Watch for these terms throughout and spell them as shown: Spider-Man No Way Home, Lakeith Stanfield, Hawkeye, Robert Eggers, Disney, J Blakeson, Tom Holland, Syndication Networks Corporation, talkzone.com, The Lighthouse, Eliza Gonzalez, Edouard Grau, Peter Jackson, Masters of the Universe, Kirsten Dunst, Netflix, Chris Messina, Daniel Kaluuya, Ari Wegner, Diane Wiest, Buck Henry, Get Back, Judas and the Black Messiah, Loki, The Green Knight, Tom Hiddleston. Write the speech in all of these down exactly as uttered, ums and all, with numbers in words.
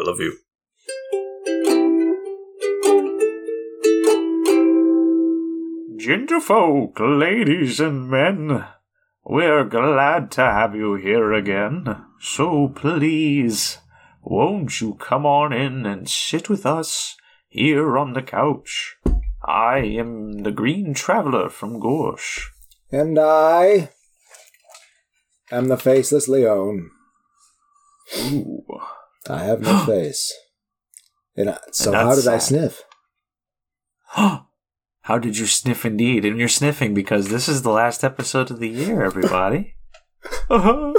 I love you. Genderfolk, ladies and men, we're glad to have you here again. So please, won't you come on in and sit with us here on the couch? I am the Green Traveler from Gorsh. And I am the Faceless Leone. Ooh. I have no face. And I, so and how did sad. I sniff? How did you sniff indeed? And you're sniffing because this is the last episode of the year, everybody. uh-huh.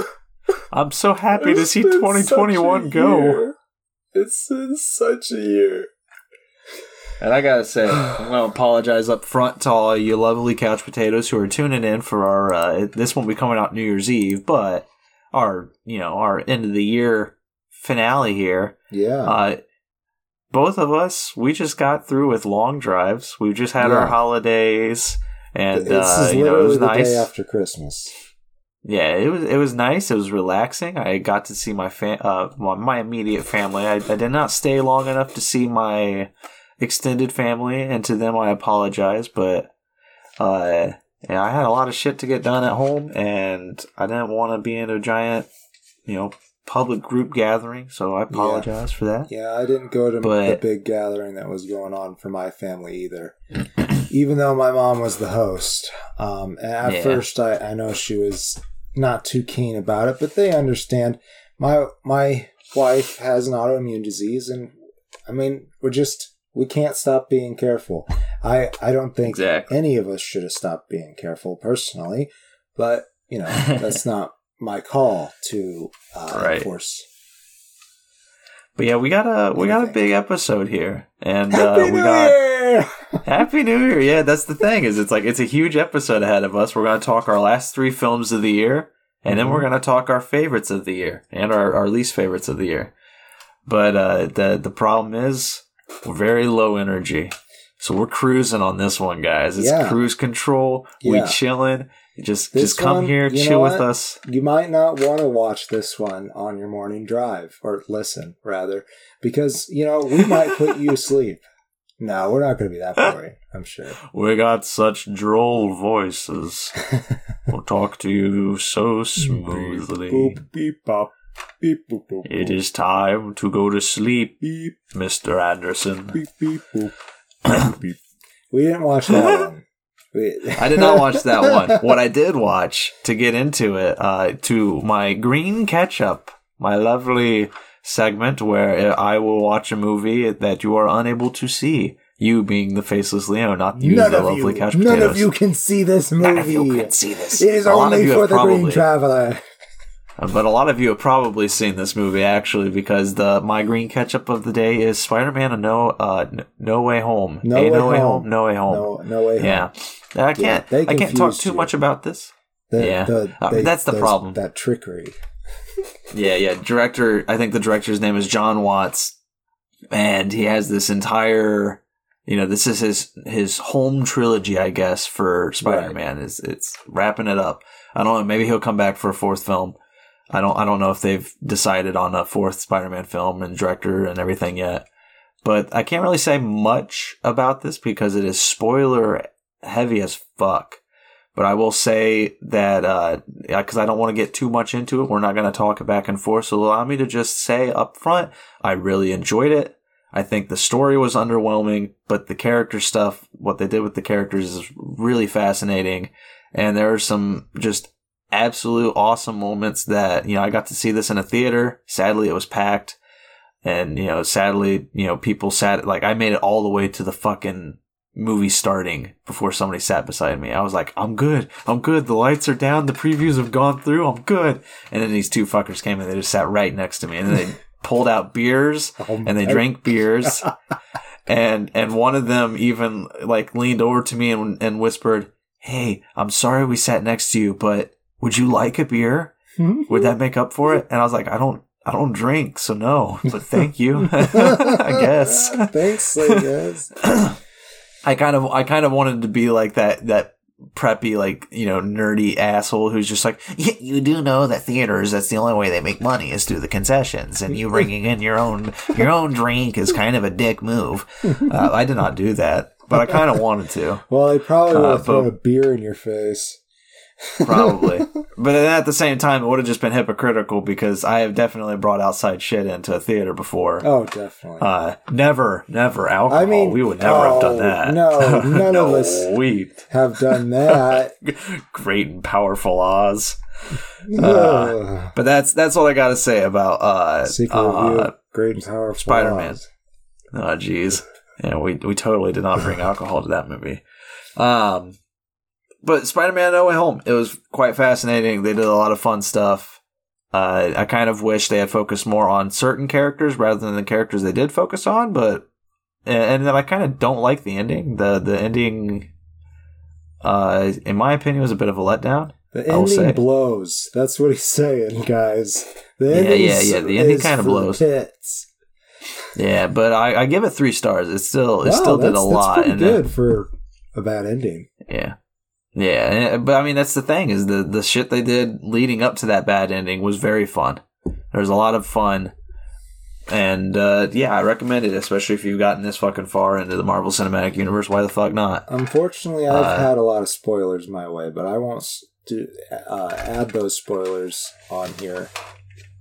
I'm so happy to see twenty twenty-one go. Year. It's been such a year. And I gotta say, I'm gonna apologize up front to all you lovely couch potatoes who are tuning in for our. Uh, this won't be coming out New Year's Eve, but our you know our end of the year finale here. Yeah. Uh, both of us, we just got through with long drives. We just had yeah. our holidays, and this uh, is you know it was the nice day after Christmas. Yeah, it was it was nice. It was relaxing. I got to see my fam- uh well, my immediate family. I, I did not stay long enough to see my extended family, and to them I apologize, but uh and I had a lot of shit to get done at home, and I didn't want to be in a giant, you know, public group gathering, so I apologize yeah. for that. Yeah, I didn't go to but, the big gathering that was going on for my family either, even though my mom was the host. Um, and at yeah. first, I, I know she was not too keen about it, but they understand. My my wife has an autoimmune disease, and I mean, we're just... We can't stop being careful. I, I don't think exactly. any of us should have stopped being careful personally, but, you know, that's not my call to uh, right. enforce. But yeah, we got a we got a big episode here, and uh, Happy we New got Year! Happy New Year. Yeah, that's the thing is it's like it's a huge episode ahead of us. We're going to talk our last three films of the year, and mm-hmm. then we're going to talk our favorites of the year and our, our least favorites of the year. But uh, the the problem is. We're very low energy, so we're cruising on this one, guys. It's yeah. cruise control. Yeah. We chilling. Just, this just come one, here, chill with us. You might not want to watch this one on your morning drive, or listen rather, because you know we might put you asleep. No, we're not going to be that boring. I'm sure. We got such droll voices. We'll talk to you so smoothly. Beep, beep, bop. Beep, boop, boop, boop. It is time to go to sleep, beep. Mister Anderson. Beep, beep, boop. Beep. We didn't watch that one. I did not watch that one. What I did watch, to get into it, uh, to my green catch-up, my lovely segment where I will watch a movie that you are unable to see. You being the Faceless Leo, not you, none the lovely you, couch potatoes. None of you can see this movie. None of you can see this. It is a only for the probably, Green Traveler. But a lot of you have probably seen this movie, actually, because the my green catch-up of the day is Spider-Man No uh, No Way Home. No, hey, way, no way Home. No Way Home. No, no Way Home. Yeah. I can't, yeah, I can't talk too you. much about this. The, yeah. The, uh, they, that's the those, problem. That trickery. yeah, yeah. Director, I think the director's name is John Watts, and he has this entire, you know, this is his, his home trilogy, I guess, for Spider-Man. Right. It's, it's wrapping it up. I don't know. Maybe he'll come back for a fourth film. I don't I don't know if they've decided on a fourth Spider-Man film and director and everything yet. But I can't really say much about this because it is spoiler heavy as fuck. But I will say that uh, because I don't want to get too much into it. We're not going to talk back and forth. So allow me to just say up front, I really enjoyed it. I think the story was underwhelming, but the character stuff, what they did with the characters is really fascinating. And there are some just absolute awesome moments that, you know, I got to see this in a theater. Sadly, it was packed. And, you know, sadly, you know, people sat, like, I made it all the way to the fucking movie starting before somebody sat beside me. I was like, I'm good. I'm good. The lights are down. The previews have gone through. I'm good. And then these two fuckers came and they just sat right next to me. And then they pulled out beers oh, and they drank beers. and and one of them even, like, leaned over to me and, and whispered, hey, I'm sorry we sat next to you, but would you like a beer? Would that make up for it? And I was like, I don't, I don't drink, so no. But thank you, I guess. Thanks, I guess. I kind of, I kind of wanted to be like that, that preppy, like, you know, nerdy asshole who's just like, yeah, you do know that theaters, that's the only way they make money is through the concessions, and you bringing in your own your own drink is kind of a dick move. Uh, I did not do that, but I kind of wanted to. Well, they probably would have uh, thrown a beer in your face. Probably. But then at the same time, it would have just been hypocritical because I have definitely brought outside shit into a theater before. Oh, definitely. Uh, never, never alcohol. I mean, we would never oh, have done that. No, none no, of us we... have done that. Great and powerful Oz. Yeah. Uh, but that's that's all I got to say about uh, Secret uh, View, Great and Powerful Spider-Man. Oz. Oh, geez. Yeah, we, we totally did not bring alcohol to that movie. Um... But Spider-Man No Way Home, it was quite fascinating. They did a lot of fun stuff. Uh, I kind of wish they had focused more on certain characters rather than the characters they did focus on. But and then I kind of don't like the ending. The the ending, uh, in my opinion, was a bit of a letdown. The ending blows. That's what he's saying, guys. The ending yeah, yeah, yeah. The ending kind of blows. Pits. Yeah, but I, I give it three stars. It still it wow, still did a lot. That's pretty and good it, for a bad ending. Yeah. Yeah, but I mean, that's the thing, is the, the shit they did leading up to that bad ending was very fun. There was a lot of fun. And, uh, yeah, I recommend it, especially if you've gotten this fucking far into the Marvel Cinematic Universe. Why the fuck not? Unfortunately, I've uh, had a lot of spoilers my way, but I won't do, uh, add those spoilers on here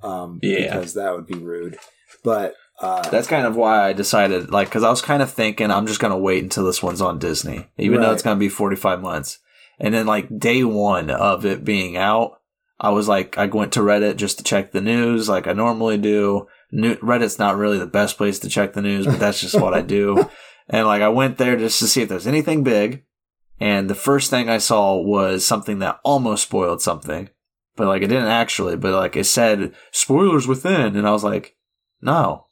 um, yeah. because that would be rude. But Uh, that's kind of why I decided, like, because I was kind of thinking I'm just going to wait until this one's on Disney, even right. though it's going to be forty-five months. And then, like, day one of it being out, I was like, I went to Reddit just to check the news like I normally do. New- Reddit's not really the best place to check the news, but that's just what I do. And, like, I went there just to see if there's anything big. And the first thing I saw was something that almost spoiled something. But, like, it didn't actually. But, like, it said, spoilers within. And I was like, no.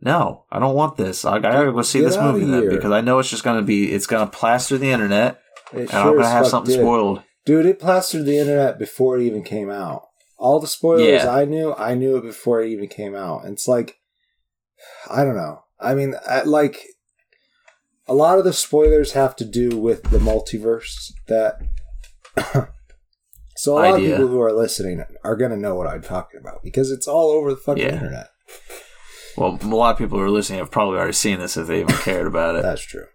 No, I don't want this. I, I gotta go see Get this movie then, because I know it's just gonna be, it's gonna plaster the internet, it and sure I'm gonna have something did. spoiled. Dude, it plastered the internet before it even came out. All the spoilers yeah. I knew, I knew it before it even came out. And it's like, I don't know. I mean, I, like, a lot of the spoilers have to do with the multiverse. That so a lot Idea. of people who are listening are gonna know what I'm talking about because it's all over the fucking yeah. internet. Well, a lot of people who are listening have probably already seen this if they even cared about it. That's true.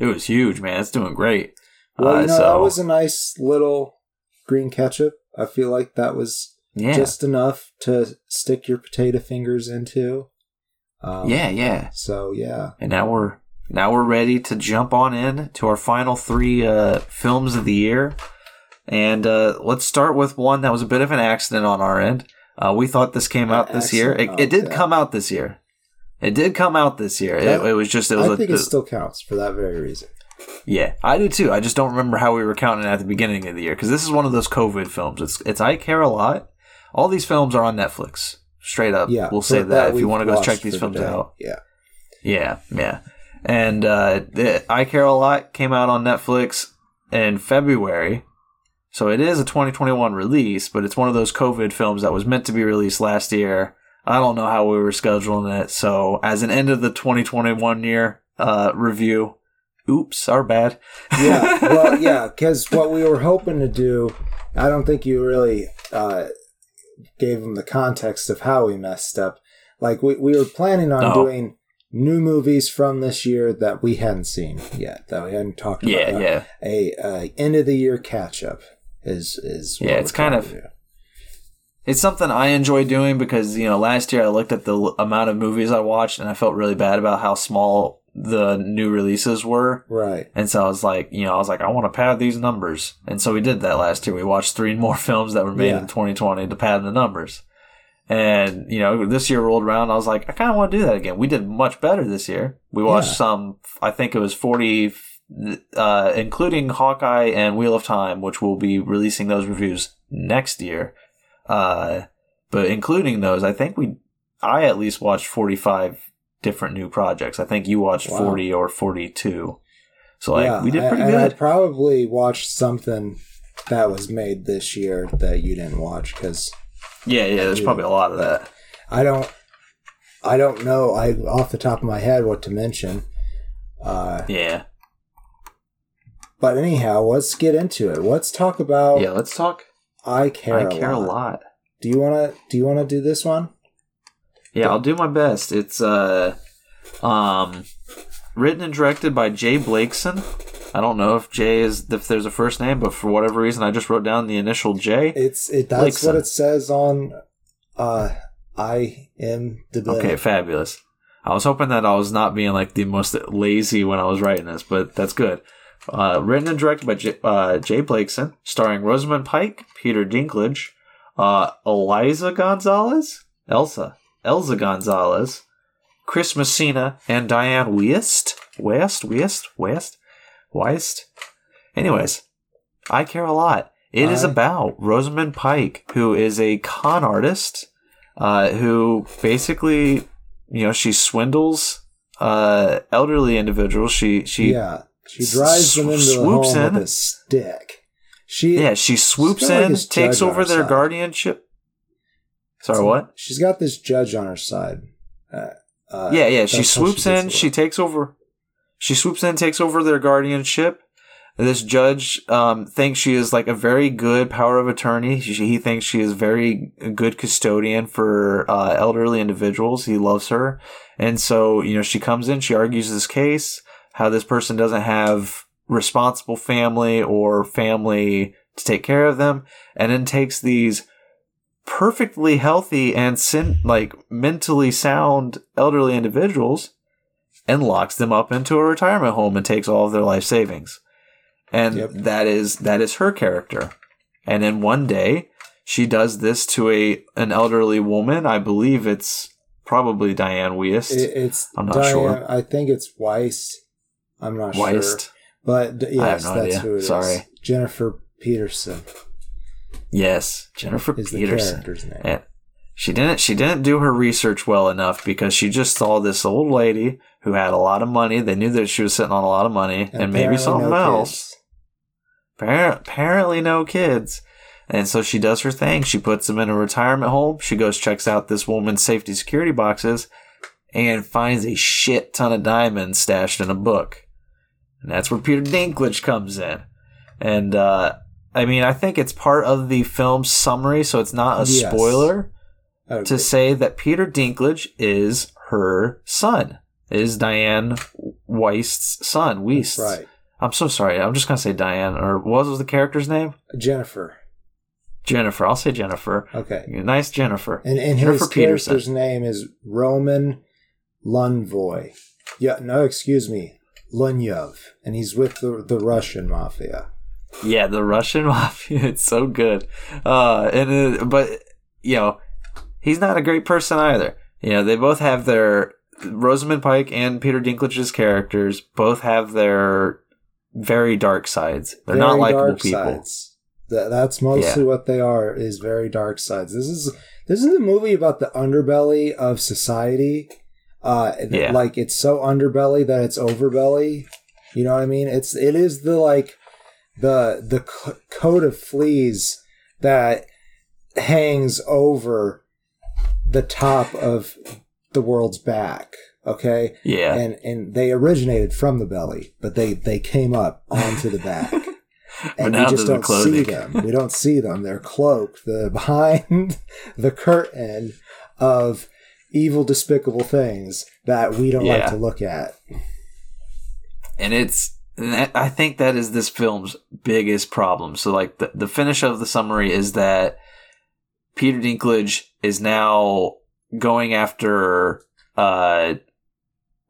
It was huge, man. It's doing great. Well, uh, you know, so... that was a nice little green ketchup. I feel like that was yeah. just enough to stick your potato fingers into. Um, yeah, yeah. So, yeah. And now we're now we're ready to jump on in to our final three uh, films of the year. And uh, let's start with one that was a bit of an accident on our end. Uh, we thought this came out this year. It, it did yeah. come out this year. It did come out this year. It, it was just. It was I think a, it still counts for that very reason. Yeah, I do too. I just don't remember how we were counting at the beginning of the year because this is one of those COVID films. It's it's I Care a Lot. All these films are on Netflix. Straight up, yeah, we'll say that, that if you want to go check these films the out. Yeah, yeah, yeah. And uh, I Care a Lot came out on Netflix in February. So it is a twenty twenty-one release, but it's one of those COVID films that was meant to be released last year. I don't know how we were scheduling it. So as an end of the twenty twenty-one year uh, review, oops, our bad. yeah, well, yeah, because what we were hoping to do, I don't think you really uh, gave them the context of how we messed up. Like we, we were planning on oh. doing new movies from this year that we hadn't seen yet, that we hadn't talked about. Yeah, yeah. A, a end of the year catch up. Is is yeah, it's kind of it's something I enjoy doing because, you know, last year I looked at the l- amount of movies I watched and I felt really bad about how small the new releases were. Right. And so I was like, you know, I was like, I want to pad these numbers. And so we did that last year. We watched three more films that were made yeah. in twenty twenty to pad the numbers. And, you know, this year rolled around. I was like, I kind of want to do that again. We did much better this year. We watched yeah. some, I think it was forty. Uh, including Hawkeye and Wheel of Time, which we'll be releasing those reviews next year. Uh, but including those, I think we, I at least watched forty-five different new projects. I think you watched wow. forty or forty-two. So like yeah, we did pretty I, good. I probably watched something that was made this year that you didn't watch because yeah, yeah, there's probably a lot of that. I don't, I don't know. I off the top of my head what to mention. Uh, yeah. But anyhow, let's get into it. Let's talk about. Yeah, let's talk. I care. I care a lot. A lot. Do you wanna? Do you wanna do this one? Yeah, I'll do my best. It's uh, um, written and directed by J Blakeson. I don't know if J is if there's a first name, but for whatever reason, I just wrote down the initial J. It's it. That's Blakeson. What it says on. Uh, I M D B. Okay, fabulous. I was hoping that I was not being like the most lazy when I was writing this, but that's good. Uh, written and directed by J, uh, J. Blakeson, starring Rosamund Pike, Peter Dinklage, uh, Eliza Gonzalez, Elsa, Elsa Gonzalez, Chris Messina, and Diane Wiest, Wiest, Wiest, Wiest, Wiest. Anyways, I care a lot. It All is right. about Rosamund Pike, who is a con artist, uh, who basically, you know, she swindles uh, elderly individuals. She she. Yeah. She drives them into the home in. with a stick. She yeah, she swoops in, like takes over their side. guardianship. Sorry, so, what? She's got this judge on her side. Uh, uh, yeah, yeah. She swoops she in. Away. She takes over. She swoops in, takes over their guardianship. This judge um, thinks she is like a very good power of attorney. She, he thinks she is very good custodian for uh, elderly individuals. He loves her, and so you know she comes in. She argues this case. How this person doesn't have responsible family or family to take care of them, and then takes these perfectly healthy and sin- like mentally sound elderly individuals and locks them up into a retirement home and takes all of their life savings. And yep. that is that is her character. And then one day she does this to a an elderly woman. I believe it's probably Diane Wiest. It, it's I'm not Diane, sure. I think it's Wiest. I'm not Wiest. sure. But yes, no that's idea. who it Sorry. is. Jennifer Peterson. Yes, Jennifer is Peterson. The character's name. And she didn't she didn't do her research well enough because she just saw this old lady who had a lot of money. They knew that she was sitting on a lot of money and, and maybe something no else. Appar- apparently no kids. And so she does her thing. She puts them in a retirement home. She goes, checks out this woman's safety security boxes and finds a shit ton of diamonds stashed in a book. And that's where Peter Dinklage comes in. And, uh, I mean, I think it's part of the film's summary, so it's not a yes. spoiler okay. to say that Peter Dinklage is her son, is Diane Wiest's son, Wiest. Right. I'm so sorry. I'm just going to say Diane, or what was the character's name? Jennifer. Jennifer. I'll say Jennifer. Okay. Nice Jennifer. And, and Jennifer his Peterson. character's name is Roman Lunvoy. Yeah, no, excuse me. Lunyov, and he's with the the Russian mafia. Yeah, the Russian mafia. It's so good. Uh, and it, but you know, he's not a great person either. You know, they both have their Rosamund Pike and Peter Dinklage's characters both have their very dark sides. They're very not likable people. Sides. That that's mostly yeah. what they are. Is very dark sides. This is this is a movie about the underbelly of society. Uh, yeah. Like it's so underbelly that it's overbelly. You know what I mean? It's it is the like the the c- coat of fleas that hangs over the top of the world's back. Okay. Yeah. And and they originated from the belly, but they they came up onto the back, and we just don't see them. We don't see them. They're cloaked the behind the curtain of. Evil, despicable things that we don't yeah. like to look at. And it's, and that, I think that is this film's biggest problem. So, like, the, the finish of the summary is that Peter Dinklage is now going after uh,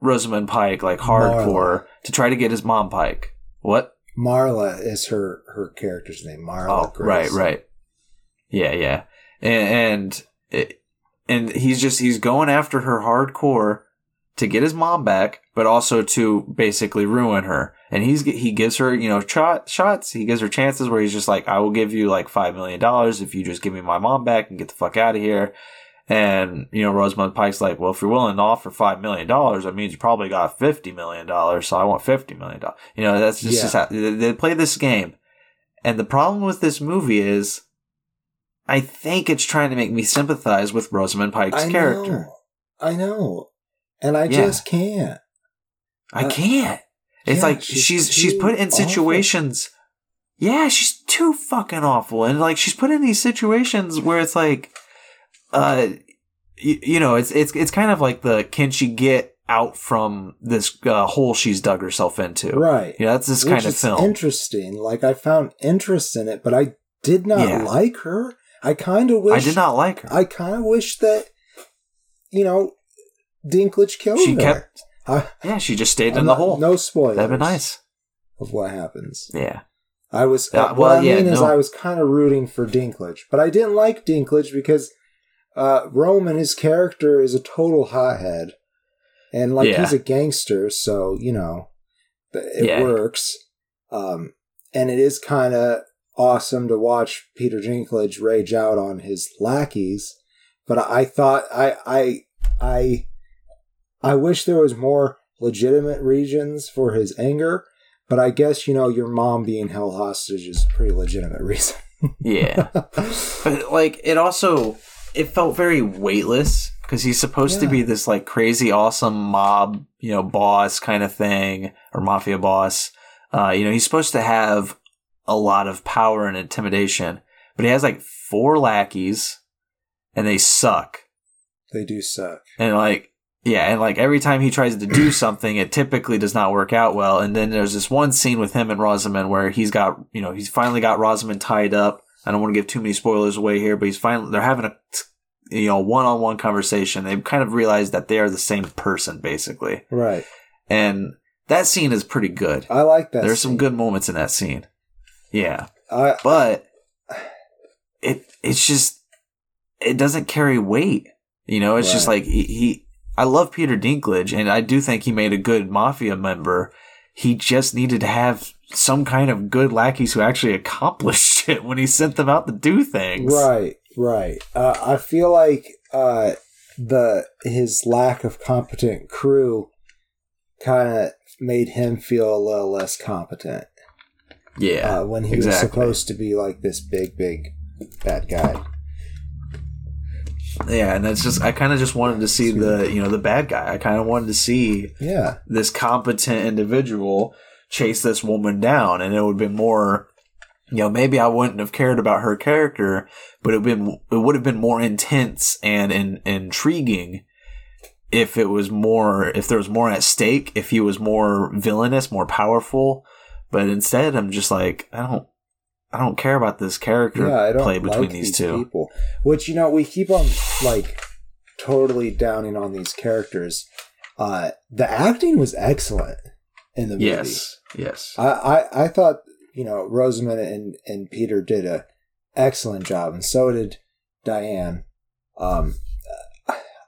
Rosamund Pike, like, hardcore, Marla. to try to get his mom Pike. What? Marla is her, her character's name. Marla oh, Grace. Right, right. Yeah, yeah. And, and it, And he's just, he's going after her hardcore to get his mom back, but also to basically ruin her. And he's, he gives her, you know, shot, shots. He gives her chances where he's just like, I will give you like five million dollars if you just give me my mom back and get the fuck out of here. And, you know, Rosamund Pike's like, well, if you're willing to offer five million dollars, that means you probably got fifty million dollars. So I want fifty million dollars. You know, that's just, yeah. just how they play this game. And the problem with this movie is, I think it's trying to make me sympathize with Rosamund Pike's I know, character. I know. And I yeah. just can't. I uh, can't. It's yeah, like she's she's, she's put in situations. Awful. Yeah, she's too fucking awful, and like she's put in these situations where it's like, uh, you, you know, it's it's it's kind of like the can she get out from this uh, hole she's dug herself into? Right. Yeah, that's this Which kind of film. Interesting. Like I found interest in it, but I did not yeah. like her. I kind of wish I did not like her. I kind of wish that, you know, Dinklage killed she her. Kept, I, yeah, she just stayed I'm in not, the hole. No spoilers. That'd be nice. Of what happens. Yeah. I was, uh, well, what I yeah, mean no. is I was kind of rooting for Dinklage, but I didn't like Dinklage because uh, Roman, his character, is a total hothead. And, like, yeah. he's a gangster, so, you know, it yeah. works. Um, and it is kind of awesome to watch Peter Dinklage rage out on his lackeys. But I thought, I, I, I, I wish there was more legitimate reasons for his anger. But I guess, you know, your mom being held hostage is a pretty legitimate reason. yeah. But, like, it also, it felt very weightless because he's supposed yeah. to be this, like, crazy, awesome mob, you know, boss kind of thing, or mafia boss. Uh, you know, he's supposed to have a lot of power and intimidation, but he has, like, four lackeys and they suck. They do suck. And, like, yeah, and like every time he tries to do something, it typically does not work out well. And then there's this one scene with him and Rosamund where he's got, you know, he's finally got Rosamund tied up. I don't want to give too many spoilers away here, but he's finally, they're having a, you know, one-on-one conversation. They've kind of realized that they are the same person, basically. Right. And that scene is pretty good. I like that. There's scene. Some good moments in that scene. Yeah. I, but it, it's just, it doesn't carry weight. You know, it's right. just like he, he I love Peter Dinklage, and I do think he made a good mafia member. He just needed to have some kind of good lackeys who actually accomplished shit when he sent them out to do things. Right, right. Uh, I feel like uh, the his lack of competent crew kind of made him feel a little less competent. Yeah, uh, when he exactly. was supposed to be like this big, big bad guy. Yeah, and that's just I kind of just wanted to see the you know the bad guy. I kind of wanted to see yeah. this competent individual chase this woman down, and it would have been more, you know, maybe I wouldn't have cared about her character, but it been it would have been more intense and, and intriguing if it was more if there was more at stake, if he was more villainous, more powerful. But instead, I'm just like I don't. I don't care about this character yeah, I don't play between like these, these two people. Which, you know, we keep on like totally downing on these characters. Uh, the acting was excellent in the movie. Yes, yes. I, I, I thought, you know, Rosamund and, and Peter did a excellent job, and so did Diane. Um,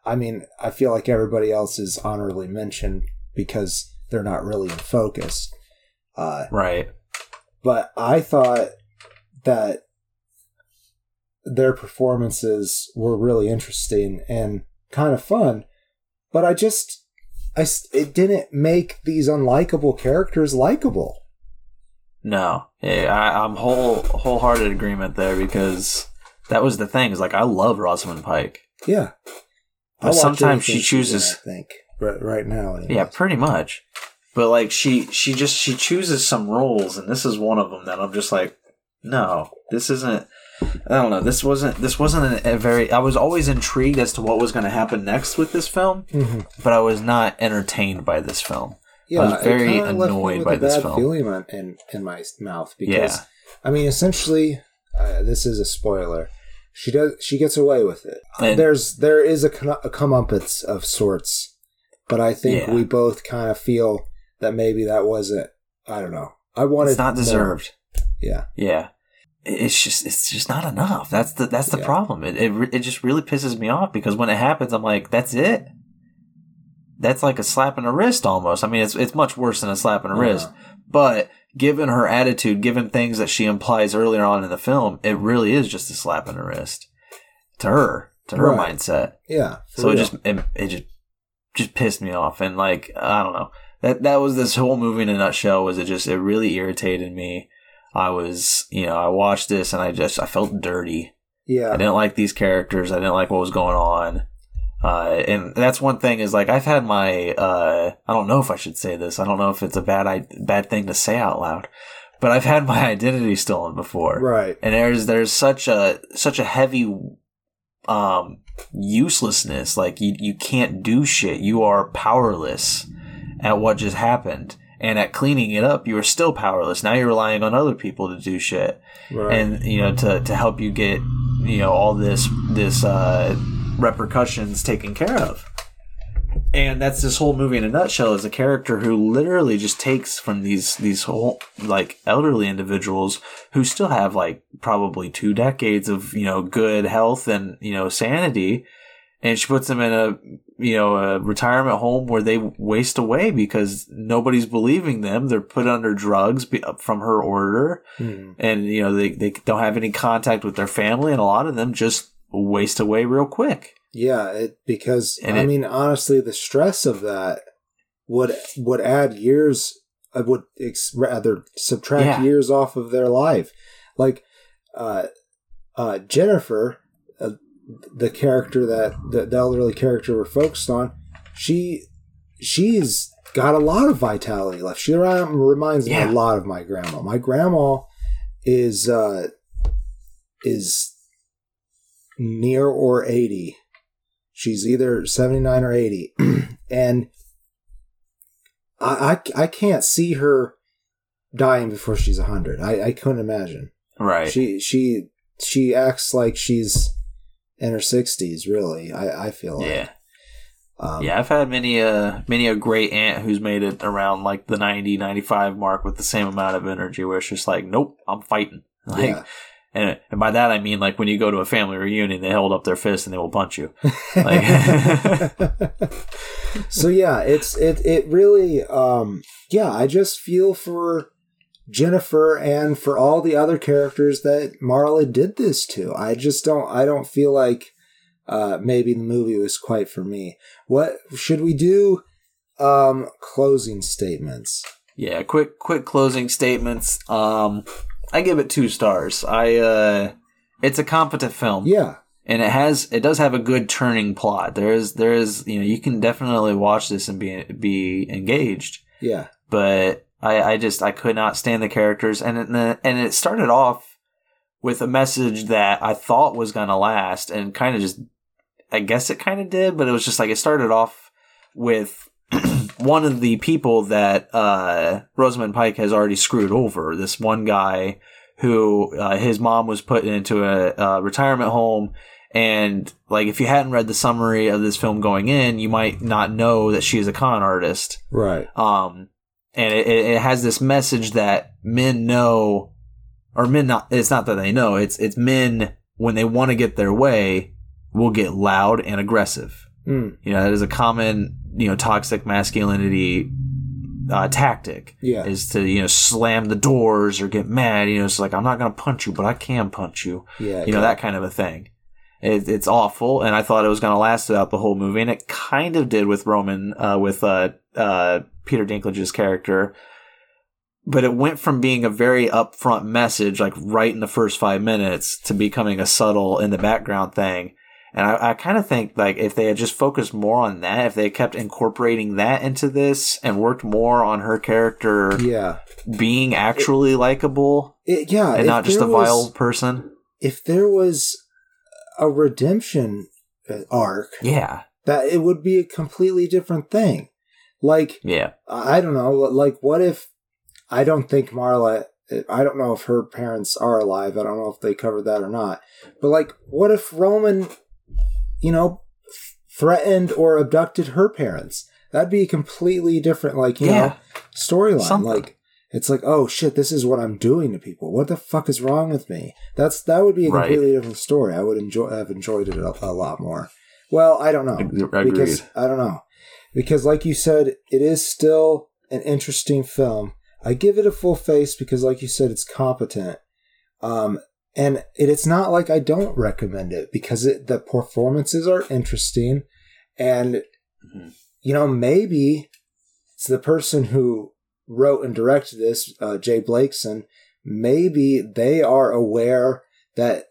I mean, I feel like everybody else is honorably mentioned because they're not really in focus. Uh, right. But I thought that their performances were really interesting and kind of fun, but I just, I, it didn't make these unlikable characters likable. No, yeah, I, I'm whole wholehearted agreement there because that was the thing. Is like I love Rosamund Pike. Yeah, but sometimes she chooses. I think right, right now. Anyways. Yeah, pretty much. But like she, she just she chooses some roles, and this is one of them that I'm just like. No, this isn't. I don't know. This wasn't. This wasn't a, a very. I was always intrigued as to what was going to happen next with this film, mm-hmm. but I was not entertained by this film. Yeah, I was very it annoyed left by a this bad film. Feeling in in my mouth because yeah. I mean, essentially, uh, this is a spoiler. She does. She gets away with it. And There's there is a, a comeuppance of sorts, but I think yeah. we both kind of feel that maybe that wasn't. I don't know. I wanted. It's not deserved. More. Yeah, yeah. It's just, it's just not enough. That's the, that's the yeah. problem. It, it, it just really pisses me off because when it happens, I'm like, that's it. That's like a slap in the wrist almost. I mean, it's, it's much worse than a slap in the yeah. wrist. But given her attitude, given things that she implies earlier on in the film, it really is just a slap in the wrist to her, to her right. mindset. Yeah. So real. it just, it, it just, just pissed me off, and like, I don't know. That, that was this whole movie in a nutshell. Was it just? It really irritated me. I was, you know, I watched this and I just, I felt dirty. Yeah. I didn't like these characters. I didn't like what was going on. Uh, and that's one thing is like, I've had my, uh, I don't know if I should say this. I don't know if it's a bad, I- bad thing to say out loud, but I've had my identity stolen before. Right. And there's, there's such a, such a heavy, um, uselessness. Like you, you can't do shit. You are powerless at what just happened. And at cleaning it up, you are still powerless. Now you're relying on other people to do shit. Right. And, you know, to, to help you get, you know, all this, this, uh, repercussions taken care of. And that's this whole movie in a nutshell, is a character who literally just takes from these these whole like elderly individuals who still have like probably two decades of, you know, good health and, you know, sanity, and she puts them in a, you know, a retirement home where they waste away because nobody's believing them. They're put under drugs from her order. Mm. And, you know, they, they don't have any contact with their family, and a lot of them just waste away real quick. Yeah, it, because and I it, mean, honestly, the stress of that would would add years. I would ex- rather subtract yeah. years off of their life. Like uh, uh, Jennifer, uh, the character that the, the elderly character we're focused on, she she's got a lot of vitality left. She reminds yeah. me a lot of my grandma. My grandma is uh, is. near or eighty. She's either seventy-nine or eighty. And I, I I can't see her dying before she's one hundred. I, I couldn't imagine. Right. She she she acts like she's in her sixties, really. I, I feel like. Yeah. Um, yeah, I've had many uh many a great aunt who's made it around like the ninety, ninety-five mark with the same amount of energy, where it's just like, nope, I'm fighting. Like yeah. And, and by that I mean, like, when you go to a family reunion, they hold up their fist and they will punch you. Like, so yeah, it's it it really um, yeah. I just feel for Jennifer and for all the other characters that Marla did this to. I just don't. I don't feel like uh, maybe the movie was quite for me. What should we do? Um, closing statements. Yeah, quick quick closing statements. Um. I give it two stars. I uh, it's a competent film. Yeah, and it has it does have a good turning plot. There is there is you know, you can definitely watch this and be be engaged. Yeah, but I, I just I could not stand the characters, and it, and it started off with a message that I thought was gonna last, and kind of just I guess it kind of did, but it was just like it started off with. One of the people that uh, Rosamund Pike has already screwed over, this one guy who uh, his mom was put into a, a retirement home. And like, if you hadn't read the summary of this film going in, you might not know that she is a con artist. Right. Um, and it, it has this message that men know, or men not, it's not that they know, it's, it's men, when they want to get their way, will get loud and aggressive. Mm. You know, that is a common, you know, toxic masculinity uh, tactic. Yeah. Is to, you know, slam the doors or get mad. You know, it's like, I'm not going to punch you, but I can punch you. Yeah. You yeah. know, that kind of a thing. It, it's awful. And I thought it was going to last throughout the whole movie. And it kind of did with Roman, uh, with uh, uh, Peter Dinklage's character. But it went from being a very upfront message, like right in the first five minutes, to becoming a subtle in the background thing. And I, I kind of think, like, if they had just focused more on that, if they had kept incorporating that into this and worked more on her character yeah. being actually likable yeah, and not just a vile was, person. If there was a redemption arc, yeah, that it would be a completely different thing. Like, yeah. I don't know, like, what if, I don't think Marla... I don't know if her parents are alive. I don't know if they covered that or not. But, like, what if Roman... you know, threatened or abducted her parents? That'd be a completely different, like, you yeah. know, storyline. Like, it's like, oh shit, this is what I'm doing to people. What the fuck is wrong with me? That's that would be a right. completely different story. I would enjoy have enjoyed it a, a lot more. Well, I don't know. Agreed. Because I don't know. Because like you said, it is still an interesting film. I give it a full face because, like you said, it's competent. Um And it, it's not like I don't recommend it, because it, the performances are interesting. And, mm-hmm. you know, maybe it's the person who wrote and directed this, uh, J Blakeson, maybe they are aware that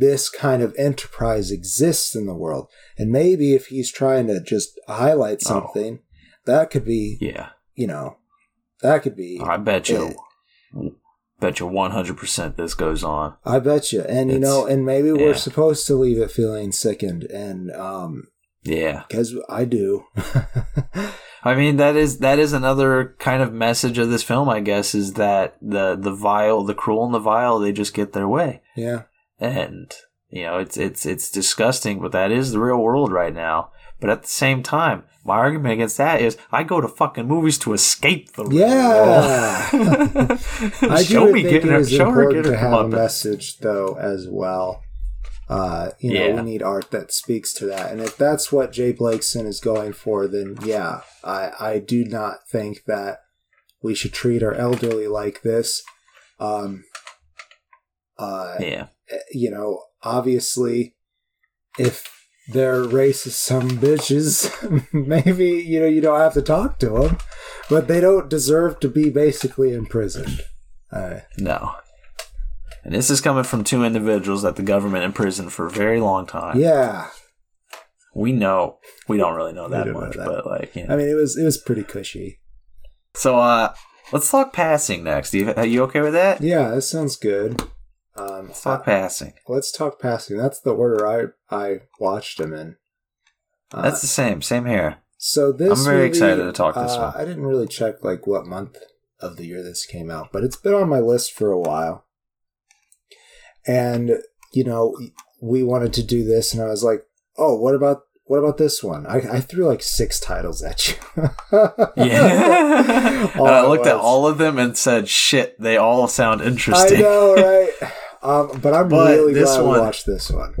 this kind of enterprise exists in the world. And maybe if he's trying to just highlight something, oh. that could be, yeah, you know, that could be. I bet you, it. bet you one hundred percent this goes on. I bet you. And, it's, you know, and maybe yeah. we're supposed to leave it feeling sickened. And, um, yeah, because I do. I mean, that is that is another kind of message of this film, I guess, is that the the vile, the cruel and the vile, they just get their way. Yeah. And, you know, it's it's it's disgusting, but that is the real world right now. But at the same time, my argument against that is I go to fucking movies to escape the real yeah. world. I show do me think getting it is her, important her to have a message, though, as well. Uh, you know, yeah. we need art that speaks to that. And if that's what J Blakeson is going for, then yeah, I, I do not think that we should treat our elderly like this. Um, uh, yeah. You know, obviously, if they're racist some bitches, maybe, you know, you don't have to talk to them, but they don't deserve to be basically imprisoned. Uh, no. And this is coming from two individuals that the government imprisoned for a very long time. Yeah. We know. We don't really know that much, know that. but like, you know. I mean, it was it was pretty cushy. So, uh, let's talk Passing next. You, are you okay with that? Yeah, that sounds good. Um, let's talk uh, Passing. Let's talk Passing. That's the order I, I watched them in. Uh, That's the same. Same here. So this I'm very movie, excited to talk this uh, one. I didn't really check, like, what month of the year this came out, but it's been on my list for a while. And, you know, we wanted to do this, and I was like, oh, what about what about this one? I, I threw like six titles at you. yeah. And I looked at all of them and said, shit, they all sound interesting. I know, right? Um, but I'm but really glad I watched this one.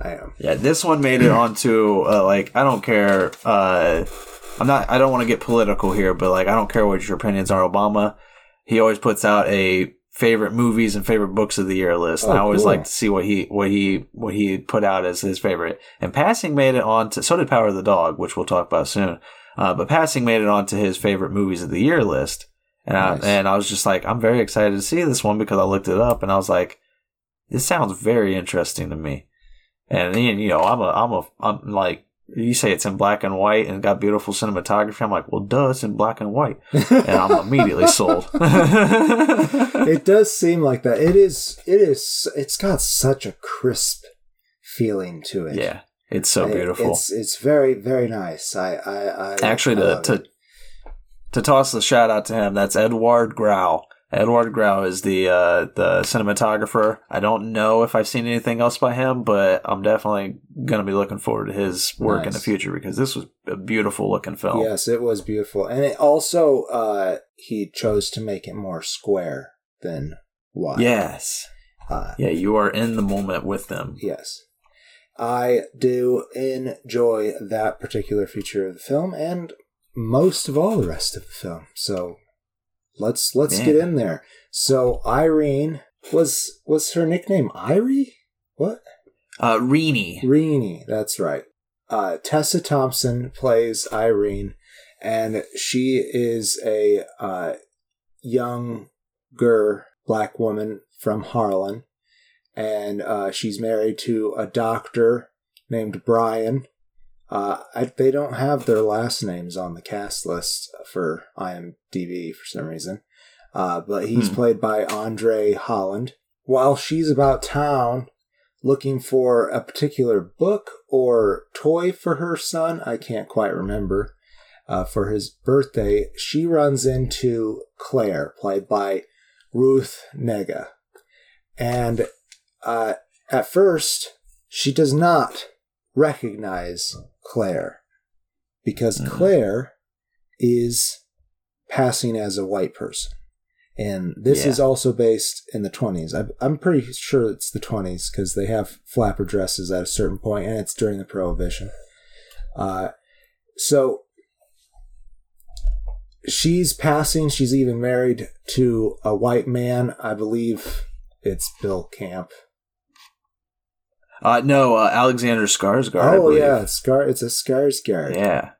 I am. Yeah, this one made it onto, uh, like, I don't care. Uh, I'm not, I don't want to get political here, but, like, I don't care what your opinions are. Obama, he always puts out a favorite movies and favorite books of the year list. Oh, and I always cool. like to see what he what he what he put out as his favorite. And Passing made it on to so did Power of the Dog, which we'll talk about soon. Uh, but Passing made it on to his favorite movies of the year list. And nice. I and I was just like, I'm very excited to see this one because I looked it up and I was like, this sounds very interesting to me. And then, you know, I'm a I'm a I'm like you say it's in black and white and got beautiful cinematography. I'm like, well, duh, it's in black and white. And I'm immediately sold. It does seem like that. It is, it is, it's got such a crisp feeling to it. Yeah. It's so it, beautiful. It's, it's very, very nice. I, I, I actually, I to, to, to toss the shout out to him, that's Edouard Grau. Edouard Grau is the uh, the cinematographer. I don't know if I've seen anything else by him, but I'm definitely going to be looking forward to his work nice. in the future because this was a beautiful looking film. Yes, it was beautiful. And it also, uh, he chose to make it more square than wide. Yes. Uh, yeah, you are in the moment with them. Yes. I do enjoy that particular feature of the film and most of all the rest of the film. So... Let's let's Man. get in there. So Irene was was her nickname Irie? What? Uh, Reenie. Reenie, that's right. Uh, Tessa Thompson plays Irene, and she is a uh, younger black woman from Harlan, and uh, she's married to a doctor named Brian. Uh, I, they don't have their last names on the cast list for IMDb for some reason. Uh, but he's hmm. played by Andre Holland. While she's about town looking for a particular book or toy for her son, I can't quite remember, uh, for his birthday, she runs into Claire, played by Ruth Negga. And uh, at first, she does not recognize Claire, because mm-hmm. Claire is passing as a white person, and this yeah. is also based in the twenties. I, I'm pretty sure it's the twenties because they have flapper dresses at a certain point, and it's during the Prohibition. Uh, so she's passing. She's even married to a white man. I believe it's Bill Camp. Uh, no, uh, Alexander Skarsgård. Oh, I yeah, Scar. It's a Skarsgård. Yeah,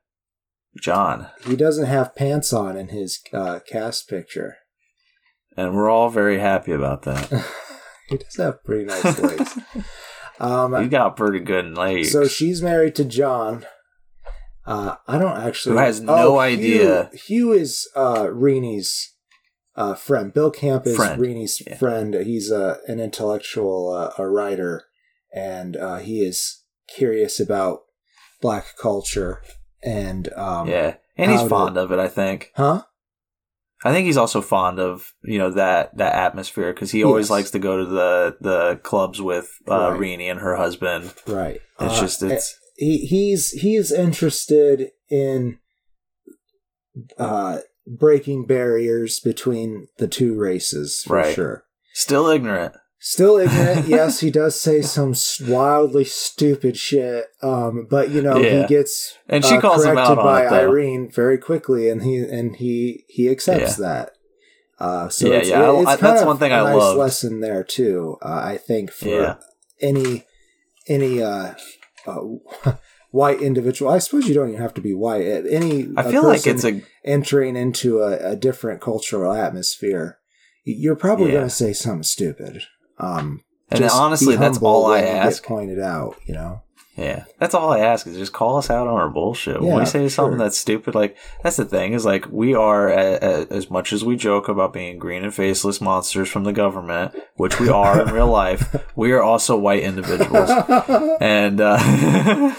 John. He doesn't have pants on in his uh, cast picture, and we're all very happy about that. He does have pretty nice legs. Um, you got pretty good legs. So she's married to John. Uh, I don't actually... Who has no oh, idea. Hugh, Hugh is uh, Rini's uh, friend. Bill Camp is friend. Rini's yeah. friend. He's uh, an intellectual, uh, a writer, and uh, he is curious about black culture. And um, yeah, and he's fond to... of it, I think. Huh? I think he's also fond of, you know, that, that atmosphere, because he always yes. likes to go to the, the clubs with uh, right. Rini and her husband. Right. It's uh, just... it's. It, He he's he is interested in uh, breaking barriers between the two races, for right. sure. Still ignorant. Still ignorant, yes. He does say some wildly stupid shit, um, but, you know, yeah. he gets and she uh, calls corrected him out by it, Irene very quickly, and he and he, he accepts yeah. that. Uh, so yeah, it's, yeah. It's I, kind that's of one thing a I nice loved. lesson there, too, uh, I think, for yeah. any... any uh, Uh, white individual. I suppose you don't even have to be white. Any I feel like it's a entering into a, a different cultural atmosphere. You're probably yeah. going to say something stupid. Um, and just honestly, that's all I ask. Get pointed out, you know. Yeah, that's all I ask is just call us out on our bullshit. Yeah, when we say something sure. that's stupid, like that's the thing is like we are a, a, as much as we joke about being green and faceless monsters from the government, which we are in real life, we are also white individuals. and uh,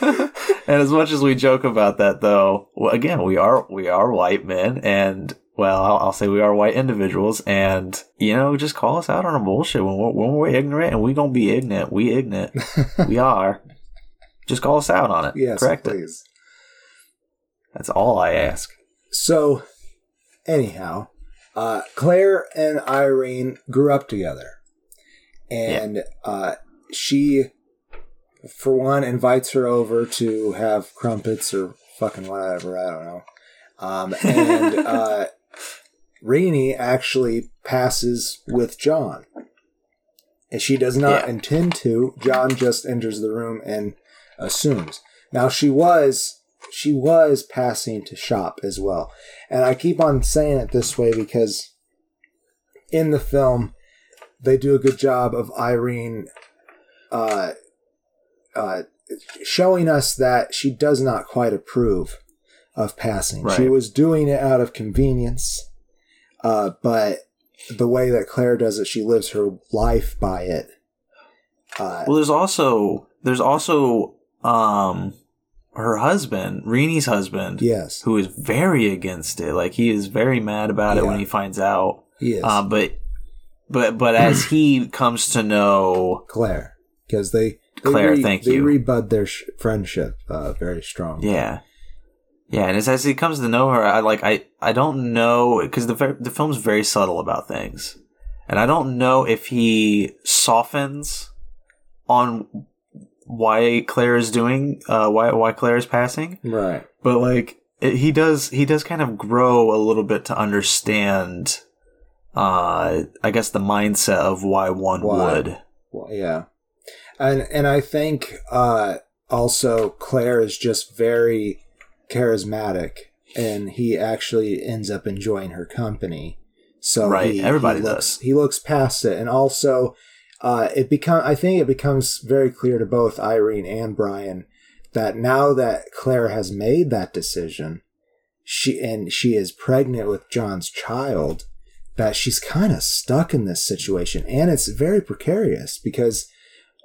and as much as we joke about that, though, again, we are we are white men, and well, I'll, I'll say we are white individuals, and you know, just call us out on our bullshit when we're, when we're ignorant, and we gonna be ignorant. We ignorant. We are. Just call us out on it. Yes, correct please. It. That's all I ask. So, anyhow, uh, Claire and Irene grew up together. And yeah. uh, she, for one, invites her over to have crumpets or fucking whatever. I don't know. Um, and uh, Rini actually passes with John. And she does not yeah. intend to. John just enters the room and assumes. Now she was she was passing to shop as well, and I keep on saying it this way because in the film they do a good job of Irene uh, uh, showing us that she does not quite approve of passing. Right. She was doing it out of convenience, uh, but the way that Claire does it, she lives her life by it. Uh, well, there's also there's also Um, her husband, Rini's husband, yes, who is very against it. Like he is very mad about yeah. it when he finds out. Yes, uh, but but but as he comes to know Claire, because they, they Claire, re, thank they you, they rebut their sh- friendship uh, very strong. Yeah, yeah, and it's as he comes to know her, I like I I don't know because the the film's very subtle about things, and I don't know if he softens on why Claire is doing, uh, why why Claire is passing, right? But like it, he does, he does kind of grow a little bit to understand, uh, I guess the mindset of why one why. would, well, yeah. And and I think uh, also Claire is just very charismatic, and he actually ends up enjoying her company. So right, he, everybody he looks, does. He looks past it, and also. Uh, it become I think it becomes very clear to both Irene and Brian that now that Claire has made that decision, she and she is pregnant with John's child, that she's kind of stuck in this situation, and it's very precarious because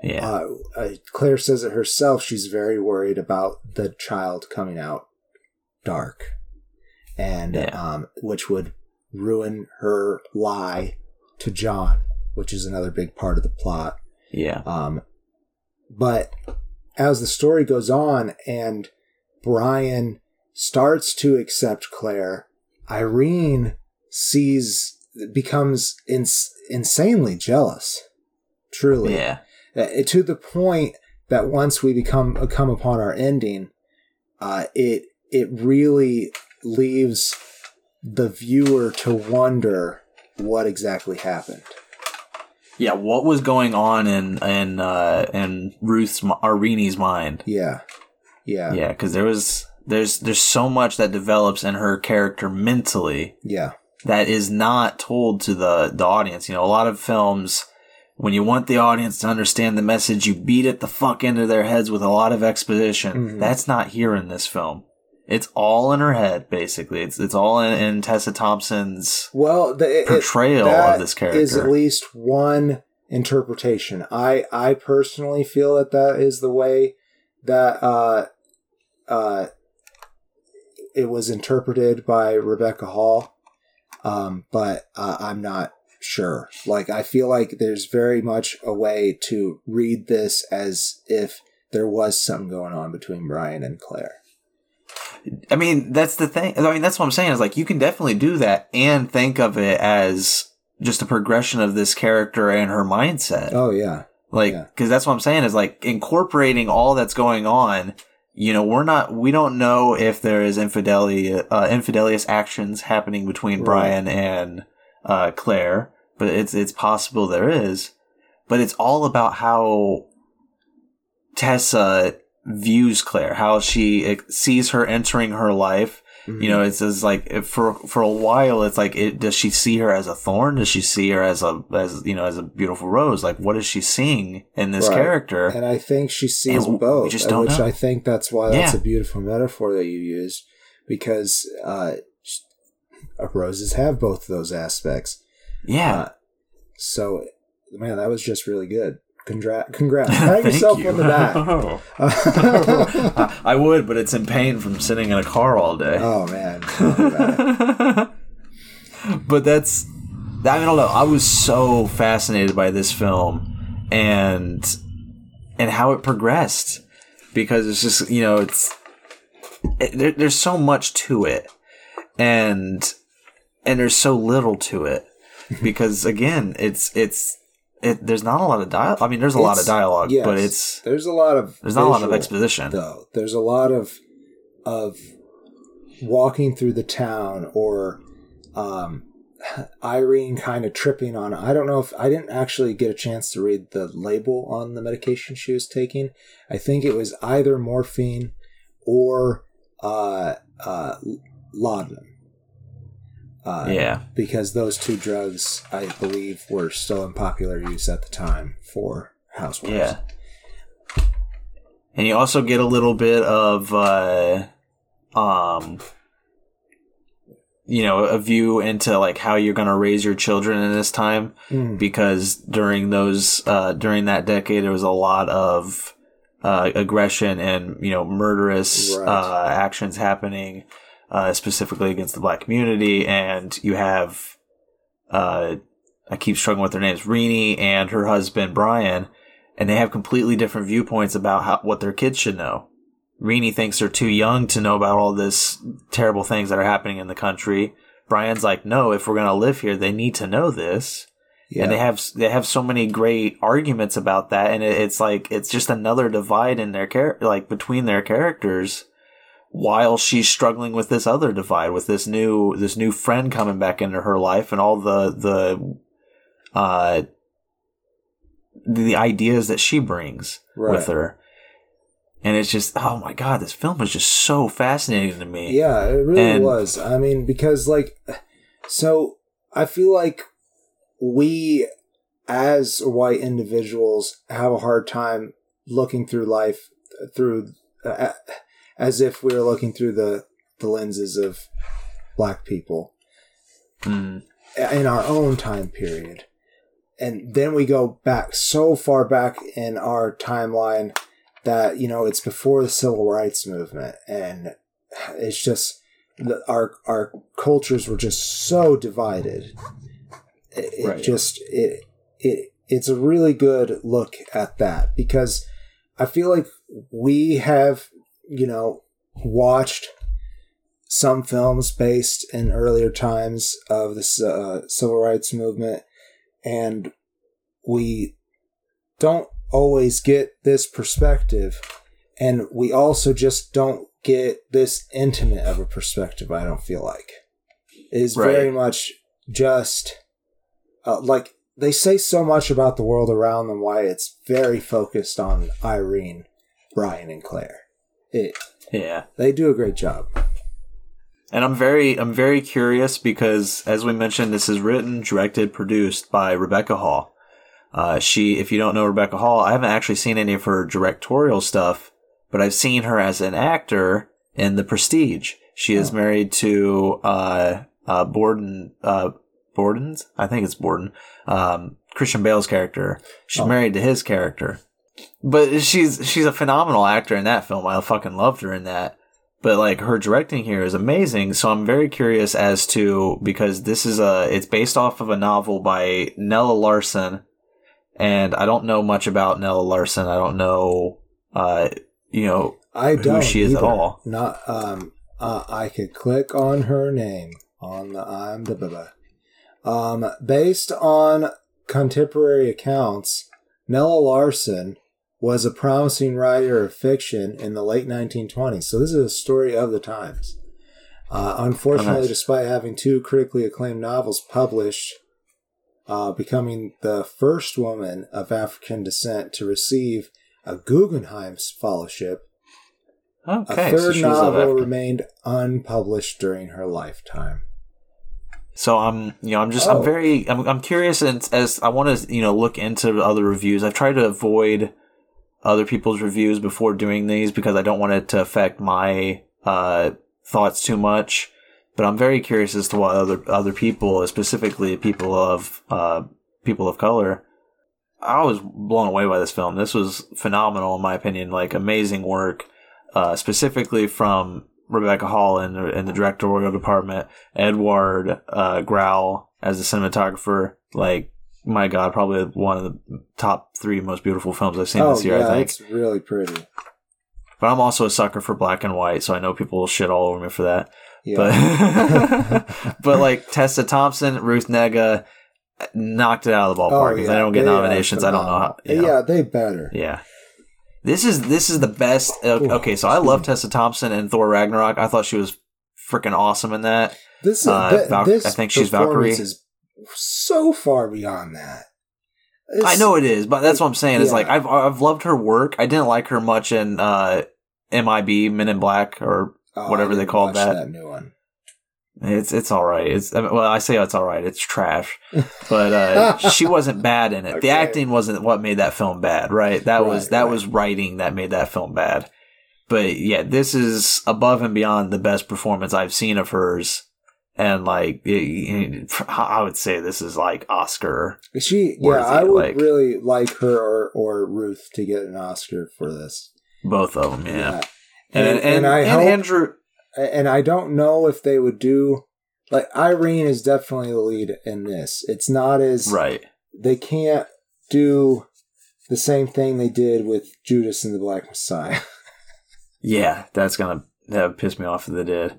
yeah. uh, uh, Claire says it herself. She's very worried about the child coming out dark, and yeah. um, which would ruin her lie to John, which is another big part of the plot. Yeah. Um, but as the story goes on and Brian starts to accept Claire, Irene sees, becomes ins- insanely jealous. Truly. Yeah. Uh, to the point that once we become uh, come upon our ending, uh, it it really leaves the viewer to wonder what exactly happened. Yeah, what was going on in in uh, in Ruth's or Rini's mind? Yeah, yeah, yeah. Because there was there's there's so much that develops in her character mentally. Yeah, that is not told to the the audience. You know, a lot of films When you want the audience to understand the message, you beat it the fuck into their heads with a lot of exposition. Mm-hmm. That's not here in this film. It's all in her head, basically. It's it's all in, in Tessa Thompson's well, the, it, portrayal it, of this character. That is at least one interpretation. I, I personally feel that that is the way that uh, uh, it was interpreted by Rebecca Hall, um, but uh, I'm not sure. Like, I feel like there's very much a way to read this as if there was something going on between Brian and Claire. I mean, that's the thing. I mean, that's what I'm saying is, like, you can definitely do that and think of it as just a progression of this character and her mindset. Oh, yeah. Like, because yeah. that's what I'm saying is, like, incorporating all that's going on, you know, we're not, we don't know if there is infidelity, uh, infidelious actions happening between right. Brian and uh, Claire, but it's, it's possible there is. But it's all about how Tessa views Claire, how she sees her entering her life. Mm-hmm. You know, it's just like for for a while, it's like, it, does she see her as a thorn? Does she see her as a as you know as a beautiful rose? Like, what is she seeing in this right. character? And I think she sees and both, just don't which know. I think that's why that's yeah. a beautiful metaphor that you used, because uh, roses have both of those aspects. Yeah. Uh, so, man, that was just really good. Congrats. Congrats. Pat yourself you. on the back. Oh. Uh, I would, but it's in pain from sitting in a car all day. Oh, man. But that's... I don't know. I was so fascinated by this film and and how it progressed, because it's just, you know, it's... It, there, there's so much to it, and and there's so little to it, because, again, it's it's... It, there's not a lot of dialogue. I mean, there's a it's, lot of dialogue, yes, but it's there's a lot of there's not a lot of exposition though. There's a lot of of walking through the town, or um, Irene kind of tripping on. I don't know if I didn't actually get a chance to read the label on the medication she was taking. I think it was either morphine or uh, uh, laudanum. Uh, yeah, because those two drugs, I believe, were still in popular use at the time for housewives. Yeah, and you also get a little bit of, uh, um, you know, a view into like how you're going to raise your children in this time, mm. because during those, uh, during that decade, there was a lot of uh, aggression and, you know, murderous right. uh, actions happening. Uh, specifically against the black community, and you have uh, I keep struggling with their names, Renee and her husband Brian, and they have completely different viewpoints about how, what their kids should know. Renee thinks they're too young to know about all this terrible things that are happening in the country. Brian's like, no, if we're going to live here, they need to know this. Yeah. And they have they have so many great arguments about that, and it, it's like it's just another divide in their char- like between their characters. While she's struggling with this other divide, with this new this new friend coming back into her life, and all the the uh, the ideas that she brings right. with her, and it's just, oh my god, this film was just so fascinating to me. Yeah, it really and, was. I mean, because like, so I feel like we as white individuals have a hard time looking through life through. Uh, As if we were looking through the, the lenses of black people mm. in our own time period. And then we go back so far back in our timeline that, you know, it's before the Civil Rights Movement. And it's just the, our our cultures were just so divided. It, it right. just, it it it's a really good look at that, because I feel like we have... you know, watched some films based in earlier times of the uh, Civil Rights Movement, and we don't always get this perspective, and we also just don't get this intimate of a perspective, I don't feel like. It is right. very much just, uh, like, they say so much about the world around them, why it's very focused on Irene, Brian, and Claire. It, yeah, they do a great job, and I'm very, I'm very curious because, as we mentioned, this is written, directed, produced by Rebecca Hall, Uh, she, if you don't know Rebecca Hall, I haven't actually seen any of her directorial stuff, but I've seen her as an actor in The Prestige. She is oh. married to uh, uh, Borden, uh, Borden's? I think it's Borden. Um, Christian Bale's character. She's oh. married to his character. But she's she's a phenomenal actor in that film. I fucking loved her in that. But like her directing here is amazing. So I'm very curious as to, because this is a it's based off of a novel by Nella Larsen, and I don't know much about Nella Larsen. I don't know, uh, you know, I don't who she is either. At all. Not um, uh, I could click on her name on the IMDb. Um, based on contemporary accounts, Nella Larsen was a promising writer of fiction in the late nineteen twenties. So this is a story of the times. Uh, unfortunately, oh, nice. Despite having two critically acclaimed novels published, uh, becoming the first woman of African descent to receive a Guggenheim Fellowship, okay, a third so novel remained unpublished during her lifetime. So I'm, you know, I'm just, oh. I'm very, I'm, I'm curious, and as I want to, you know, look into other reviews. I've tried to avoid other people's reviews before doing these because I don't want it to affect my uh, thoughts too much. But I'm very curious as to what other other people, specifically people of uh, people of color. I was blown away by this film. This was phenomenal, in my opinion. Like amazing work, uh, specifically from Rebecca Hall in the, in the directorial department, Edward uh, Grau as the cinematographer. Like, my God, probably one of the top three most beautiful films I've seen oh, this year, yeah, I think. It's really pretty. But I'm also a sucker for black and white, so I know people will shit all over me for that. Yeah. But, but like, Tessa Thompson, Ruth Negga knocked it out of the ballpark. Oh, yeah. They don't get they nominations. I don't know how. You know. Yeah, they better. Yeah. This is this is the best. Okay, so I love Tessa Thompson in Thor Ragnarok. I thought she was freaking awesome in that. This is uh, th- Val- this I think she's Valkyrie. Is so far beyond that. It's, I know it is, but that's what I'm saying. Is yeah. like I've I've loved her work. I didn't like her much in uh, M I B Men in Black or oh, whatever they called that. that new one. It's it's all right. It's I mean, well, I say it's all right. It's trash, but uh, she wasn't bad in it. Okay. The acting wasn't what made that film bad, right? That right, was that right. was writing that made that film bad. But yeah, this is above and beyond the best performance I've seen of hers, and like it, it, I would say this is like Oscar. She yeah, I would like, really like her or, or Ruth to get an Oscar for this. Both of them, yeah, yeah. And, and, and and I and hope- Andrew. And I don't know if they would do, like, Irene is definitely the lead in this. It's not as right. They can't do the same thing they did with Judas and the Black Messiah. Yeah, that's gonna that piss me off if they did.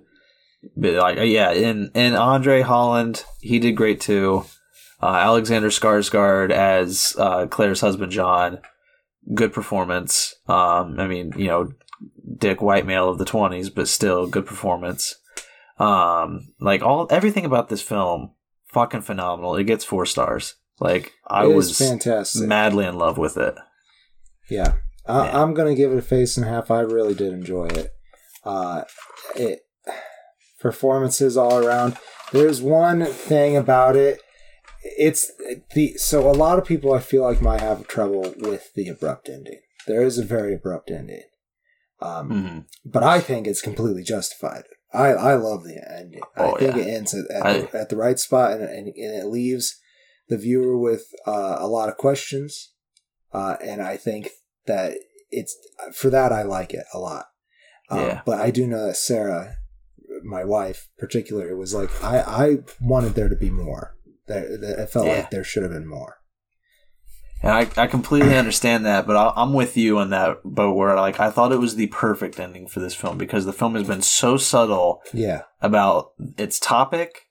But like, yeah, and and Andre Holland, he did great too. Uh, Alexander Skarsgård as uh, Claire's husband John, good performance. Um, I mean, you know. Dick white male of the twenties, but still good performance. Um, like all everything about this film, fucking phenomenal. It gets four stars. Like I it was fantastic. Madly in love with it. Yeah, I, I'm gonna give it a face and a half. I really did enjoy it. Uh, it performances all around. There's one thing about it. It's the so a lot of people I feel like might have trouble with the abrupt ending. There is a very abrupt ending. Um, mm-hmm. But I think it's completely justified. I, I love the ending. Oh, I think yeah. it ends at, at, I, the, at the right spot, and, and, and it leaves the viewer with uh, a lot of questions. Uh, and I think that it's for that I like it a lot. Um, yeah. But I do know that Sarah, my wife, particularly, was like, I, I wanted there to be more. There, there, it felt yeah. like there should have been more. And I, I completely understand that, but I, I'm with you on that boat where like I thought it was the perfect ending for this film because the film has been so subtle yeah. about its topic,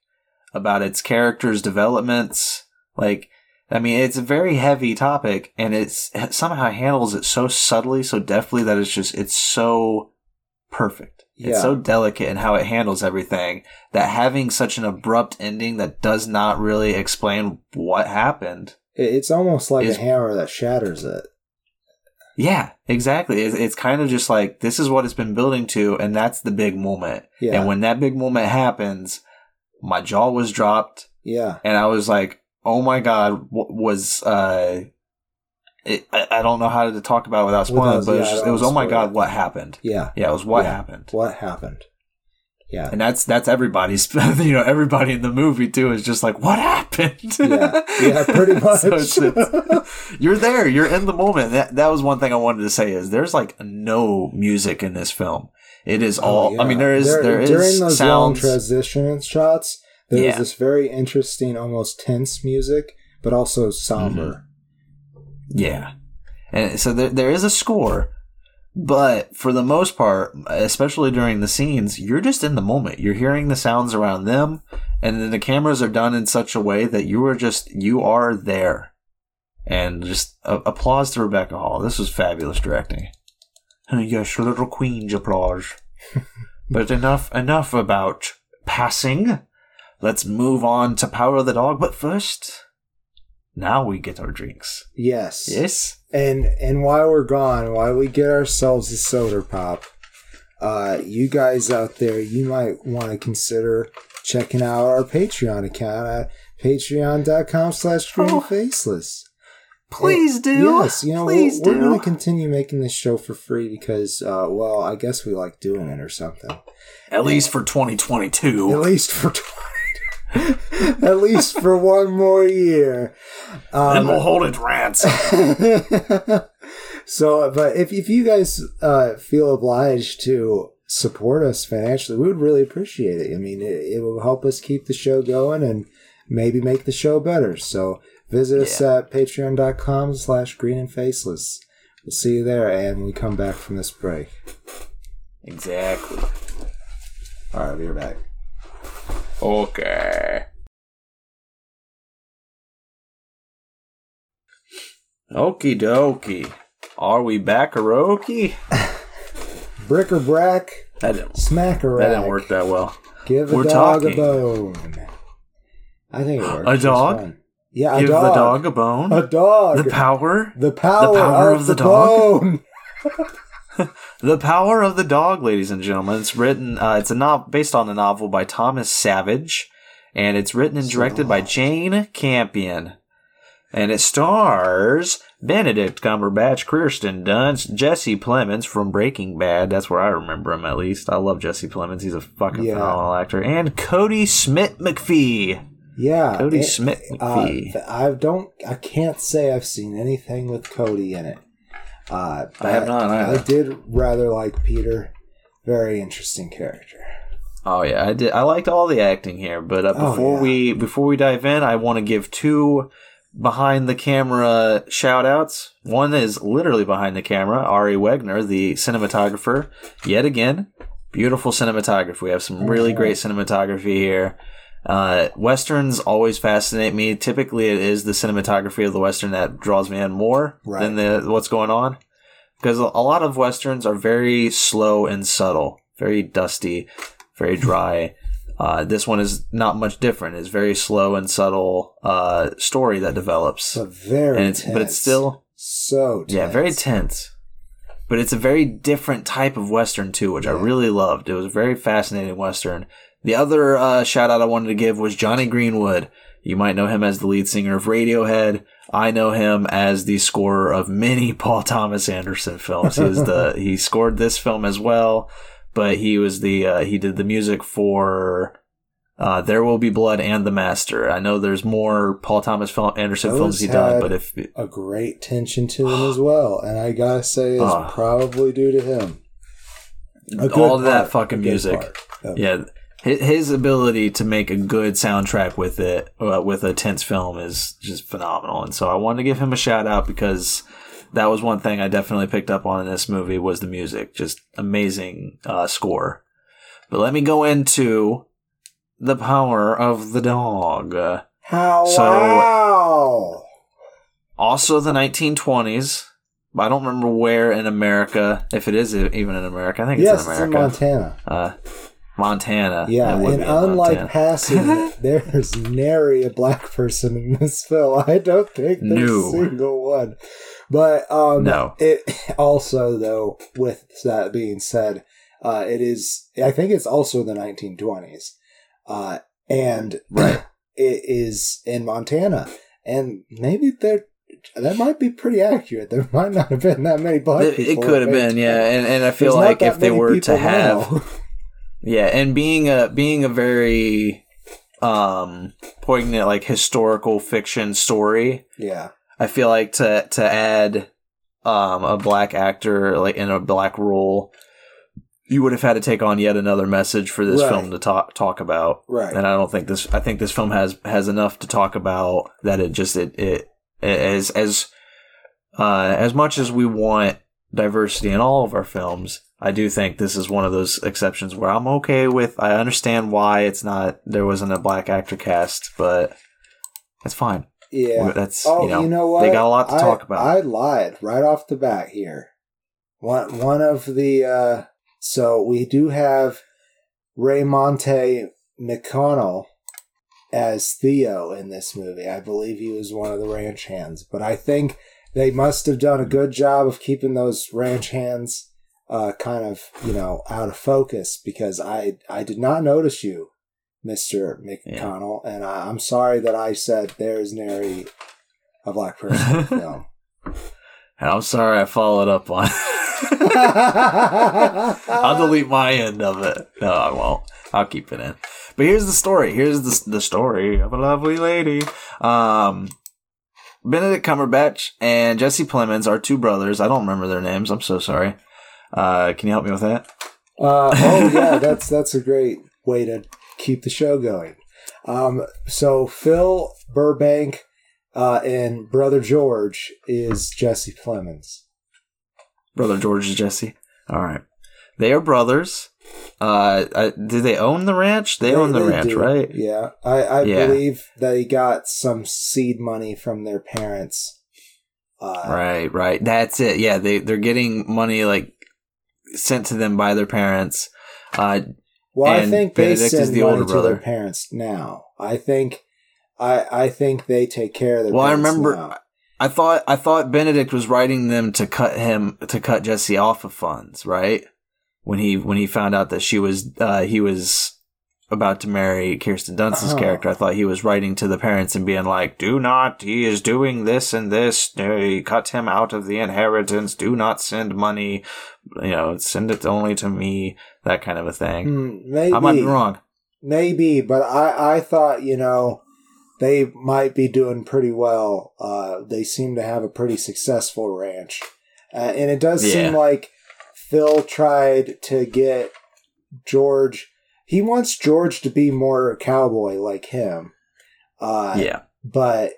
about its characters' developments. Like, I mean, it's a very heavy topic, and it's, it somehow handles it so subtly, so deftly that it's just it's so perfect. Yeah. It's so delicate in how it handles everything that having such an abrupt ending that does not really explain what happened. It's almost like it's, a hammer that shatters it. Yeah, exactly. It's, it's kind of just like, this is what it's been building to, and that's the big moment. Yeah. And when that big moment happens, my jaw was dropped. Yeah. And I was like, oh my god, was uh, it, I, I don't know how to talk about it without spoiling, without, but yeah, it was, just, it was oh my god, what happened? Yeah, yeah, it was what yeah. happened. What happened? Yeah, and that's that's everybody's. You know, everybody in the movie too is just like, what happened? Yeah, yeah, pretty much. So it's, it's, you're there. You're in the moment. That that was one thing I wanted to say is there's like no music in this film. It is all. Oh, yeah. I mean, there is there, there is during those sounds. Long transition shots. There yeah. was this very interesting, almost tense music, but also somber. Mm-hmm. Yeah, and so there there is a score. But for the most part, especially during the scenes, you're just in the moment. You're hearing the sounds around them, and then the cameras are done in such a way that you are just, you are there. And just uh, applause to Rebecca Hall. This was fabulous directing. Yes, little queen's applause. But enough, enough about passing. Let's move on to Power of the Dog. But first, now we get our drinks. Yes. Yes. And and while we're gone, while we get ourselves a soda pop, uh, you guys out there, you might want to consider checking out our Patreon account at patreon.com slash faceless. Please and, do. Yes, you know, Please we're, we're going to continue making this show for free because, uh, well, I guess we like doing it or something. At and, least for twenty twenty-two. At least for at least for one more year. Um, and we'll hold it ransom. So, but if, if you guys uh, feel obliged to support us financially, we would really appreciate it. I mean, it, it will help us keep the show going and maybe make the show better. So visit yeah. us at patreon.com slash green and faceless. We'll see you there and we come back from this break. Exactly. All right, we're back. Okay. Okie dokie. Are we back or okie? Brick or brack? That didn't, smack or rack. That didn't work that well. Give a We're dog talking. a bone. I think it worked. A dog? Yeah, a Give dog. Give the dog a bone. A dog. The power. The power, the power of, of the, the dog. Bone. The Power of the Dog, ladies and gentlemen. It's written. Uh, it's a no- based on a novel by Thomas Savage, and it's written and directed by Jane Campion, and it stars Benedict Cumberbatch, Kirsten Dunst, Jesse Plemons from Breaking Bad. That's where I remember him at least. I love Jesse Plemons. He's a fucking yeah. phenomenal actor, and Cody Smit-McPhee. Yeah, Cody Smit-McPhee. Uh, I don't. I can't say I've seen anything with Cody in it. Uh, I have not. I, I did rather like Peter. Very interesting character. Oh yeah, I did. I liked all the acting here, but uh, before oh, yeah. we before we dive in, I want to give two behind the camera shout outs. One is literally behind the camera, Ari Wegner, the cinematographer. Yet again, beautiful cinematography. We have some really okay. great cinematography here. Uh, Westerns always fascinate me. Typically, it is the cinematography of the Western that draws me in more right. than the what's going on. Because a lot of Westerns are very slow and subtle, very dusty, very dry. Uh, this one is not much different. It's very slow and subtle uh, story that develops. But very and it's, tense. But it's still... So tense. Yeah, very tense. But it's a very different type of Western, too, which yeah. I really loved. It was a very fascinating Western. The other uh, shout-out I wanted to give was Johnny Greenwood. You might know him as the lead singer of Radiohead. I know him as the scorer of many Paul Thomas Anderson films. He is the he scored this film as well, but he was the uh, he did the music for uh, There Will Be Blood and The Master. I know there's more Paul Thomas film, Anderson Those films he done, but if a great tension to him as well, and I gotta say, it's uh, probably due to him. A good all of that part, fucking music, part. yeah. His ability to make a good soundtrack with it, uh, with a tense film, is just phenomenal. And so I wanted to give him a shout out because that was one thing I definitely picked up on in this movie was the music. Just amazing uh, score. But let me go into The Power of the Dog. How? So, wow. Also the nineteen twenties. I don't remember where in America, if it is even in America. I think yes, it's in America. Yes, it's in Montana. Uh, Montana. Yeah, and unlike Montana. Passing, there's nary a black person in this film. I don't think there's no. a single one. But um, no. it also, though, with that being said, uh, it is, I think it's also the nineteen twenties. Uh, and right. is in Montana, and maybe they're that might be pretty accurate. There might not have been that many black it, people. It could have been, yeah. And and I feel There's like if they were to have, yeah, and being a being a very um, poignant like historical fiction story, yeah. I feel like to to add um, a black actor like in a black role, you would have had to take on yet another message for this right. film to talk talk about. Right. And I don't think this. I think this film has has enough to talk about that. It just it. it As as uh, as much as we want diversity in all of our films, I do think this is one of those exceptions where I'm okay with. I understand why it's not there wasn't a black actor cast, but that's fine. Yeah, that's oh, you know, you know what? They got a lot to I, talk about. I lied right off the bat here. One one of the uh, so we do have Raymonte McConnell as Theo in this movie. I believe he was one of the ranch hands, but I think they must have done a good job of keeping those ranch hands uh, kind of, you know, out of focus, because I, I did not notice you, Mister McConnell, yeah. and I, I'm sorry that I said there is nary a black person in the film. And I'm sorry I followed up on I'll delete my end of it. No, I won't. I'll keep it in. But here's the story. Here's the the story of a lovely lady. Um, Benedict Cumberbatch and Jesse Plemons are two brothers. I don't remember their names. I'm so sorry. Uh, can you help me with that? Uh, oh, yeah. That's that's a great way to keep the show going. Um, so Phil Burbank uh, and Brother George is Jesse Plemons. Brother George is Jesse. All right. They are brothers. Uh, I, do they own the ranch? They, they own the they ranch, do. Right? Yeah. I, I yeah. believe they got some seed money from their parents. Uh, right, right. That's it. Yeah, they, they're getting money like sent to them by their parents. Uh, well, I think Benedict they send is the money older brother. To their parents now. I think I, I think they take care of their well, parents Well, I remember... Now. I thought I thought Benedict was writing them to cut him to cut Jesse off of funds, right? When he when he found out that she was uh, he was about to marry Kirsten Dunst's oh. character, I thought he was writing to the parents and being like, "Do not, he is doing this and this. Hey, cut him out of the inheritance. Do not send money. You know, send it only to me." That kind of a thing. Mm, maybe, I might be wrong. Maybe, but I I thought you know. They might be doing pretty well. Uh, they seem to have a pretty successful ranch. Uh, and it does yeah. seem like Phil tried to get George. He wants George to be more cowboy like him. Uh, yeah. But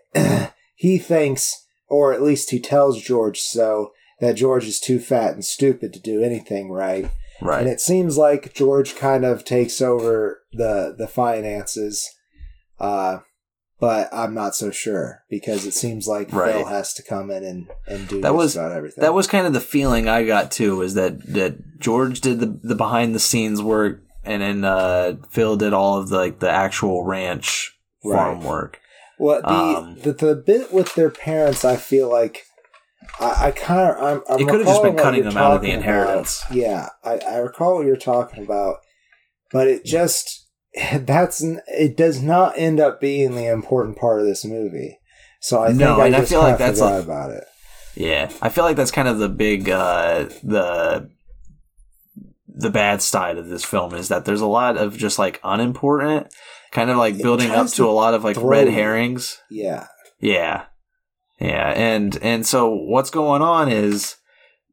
he thinks, or at least he tells George so, that George is too fat and stupid to do anything right. Right. And it seems like George kind of takes over the, the finances. Uh, But I'm not so sure, because it seems like right. Phil has to come in and, and do that was, about everything. That was kind of the feeling I got, too, is that, that George did the, the behind-the-scenes work, and then uh, Phil did all of the, like, the actual ranch right. farm work. Well, the, um, the the bit with their parents, I feel like I, I kind of... I'm, I'm it could have just been cutting them out of the inheritance. About. Yeah, I, I recall what you're talking about, but it just... That's it. Does not end up being the important part of this movie, so I think no, I and just I feel like that's like, about it. Yeah, I feel like that's kind of the big uh, the the bad side of this film is that there's a lot of just like unimportant, kind of like it building up to, to a lot of like red herrings. Yeah, yeah, yeah, and and so what's going on is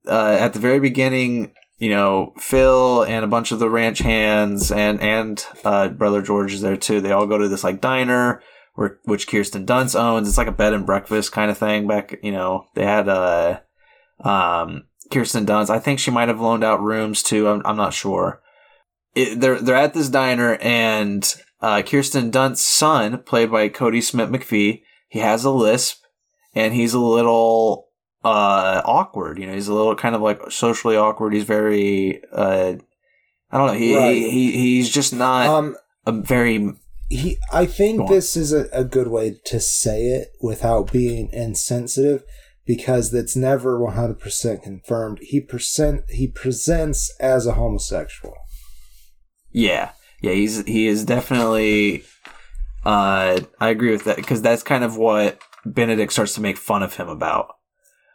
uh, at the very beginning. You know, Phil and a bunch of the ranch hands and, and uh, Brother George is there too. They all go to this like diner where, which Kirsten Dunst owns. It's like a bed and breakfast kind of thing back, you know, they had uh, um, Kirsten Dunst. I think she might have loaned out rooms too. I'm, I'm not sure. It, they're, they're at this diner and uh, Kirsten Dunst's son, played by Cody Smit-McPhee, he has a lisp and he's a little... Uh, awkward, you know, he's a little kind of like socially awkward. He's very, uh, I don't know. He, right. he, he he's just not um, a very. He, I think this is a, a good way to say it without being insensitive, because that's never one hundred percent confirmed. He present he presents as a homosexual. Yeah, yeah, he's he is definitely Uh, I agree with that, because that's kind of what Benedict starts to make fun of him about.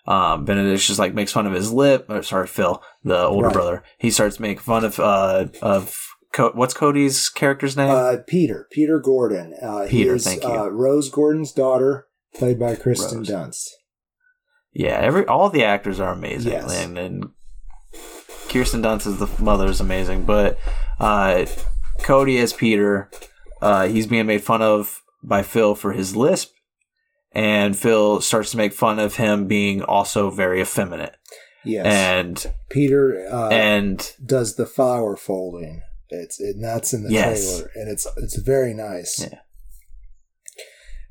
Um, Benedict just like makes fun of his lip. Or, sorry, Phil, the older right. brother. He starts to make fun of uh, of Co- what's Cody's character's name? Uh, Peter. Peter Gordon. Uh, Peter. He is, thank you. Uh, Rose Gordon's daughter, played by Kirsten Rose. Dunst. Yeah, every all the actors are amazing, yes. and, and Kirsten Dunst as the mother is amazing, but uh, Cody as Peter. Uh, he's being made fun of by Phil for his lisp, and Phil starts to make fun of him being also very effeminate. Yes. And Peter uh, and does the flower folding. It's and that's in the yes. trailer, and it's it's very nice. Yeah.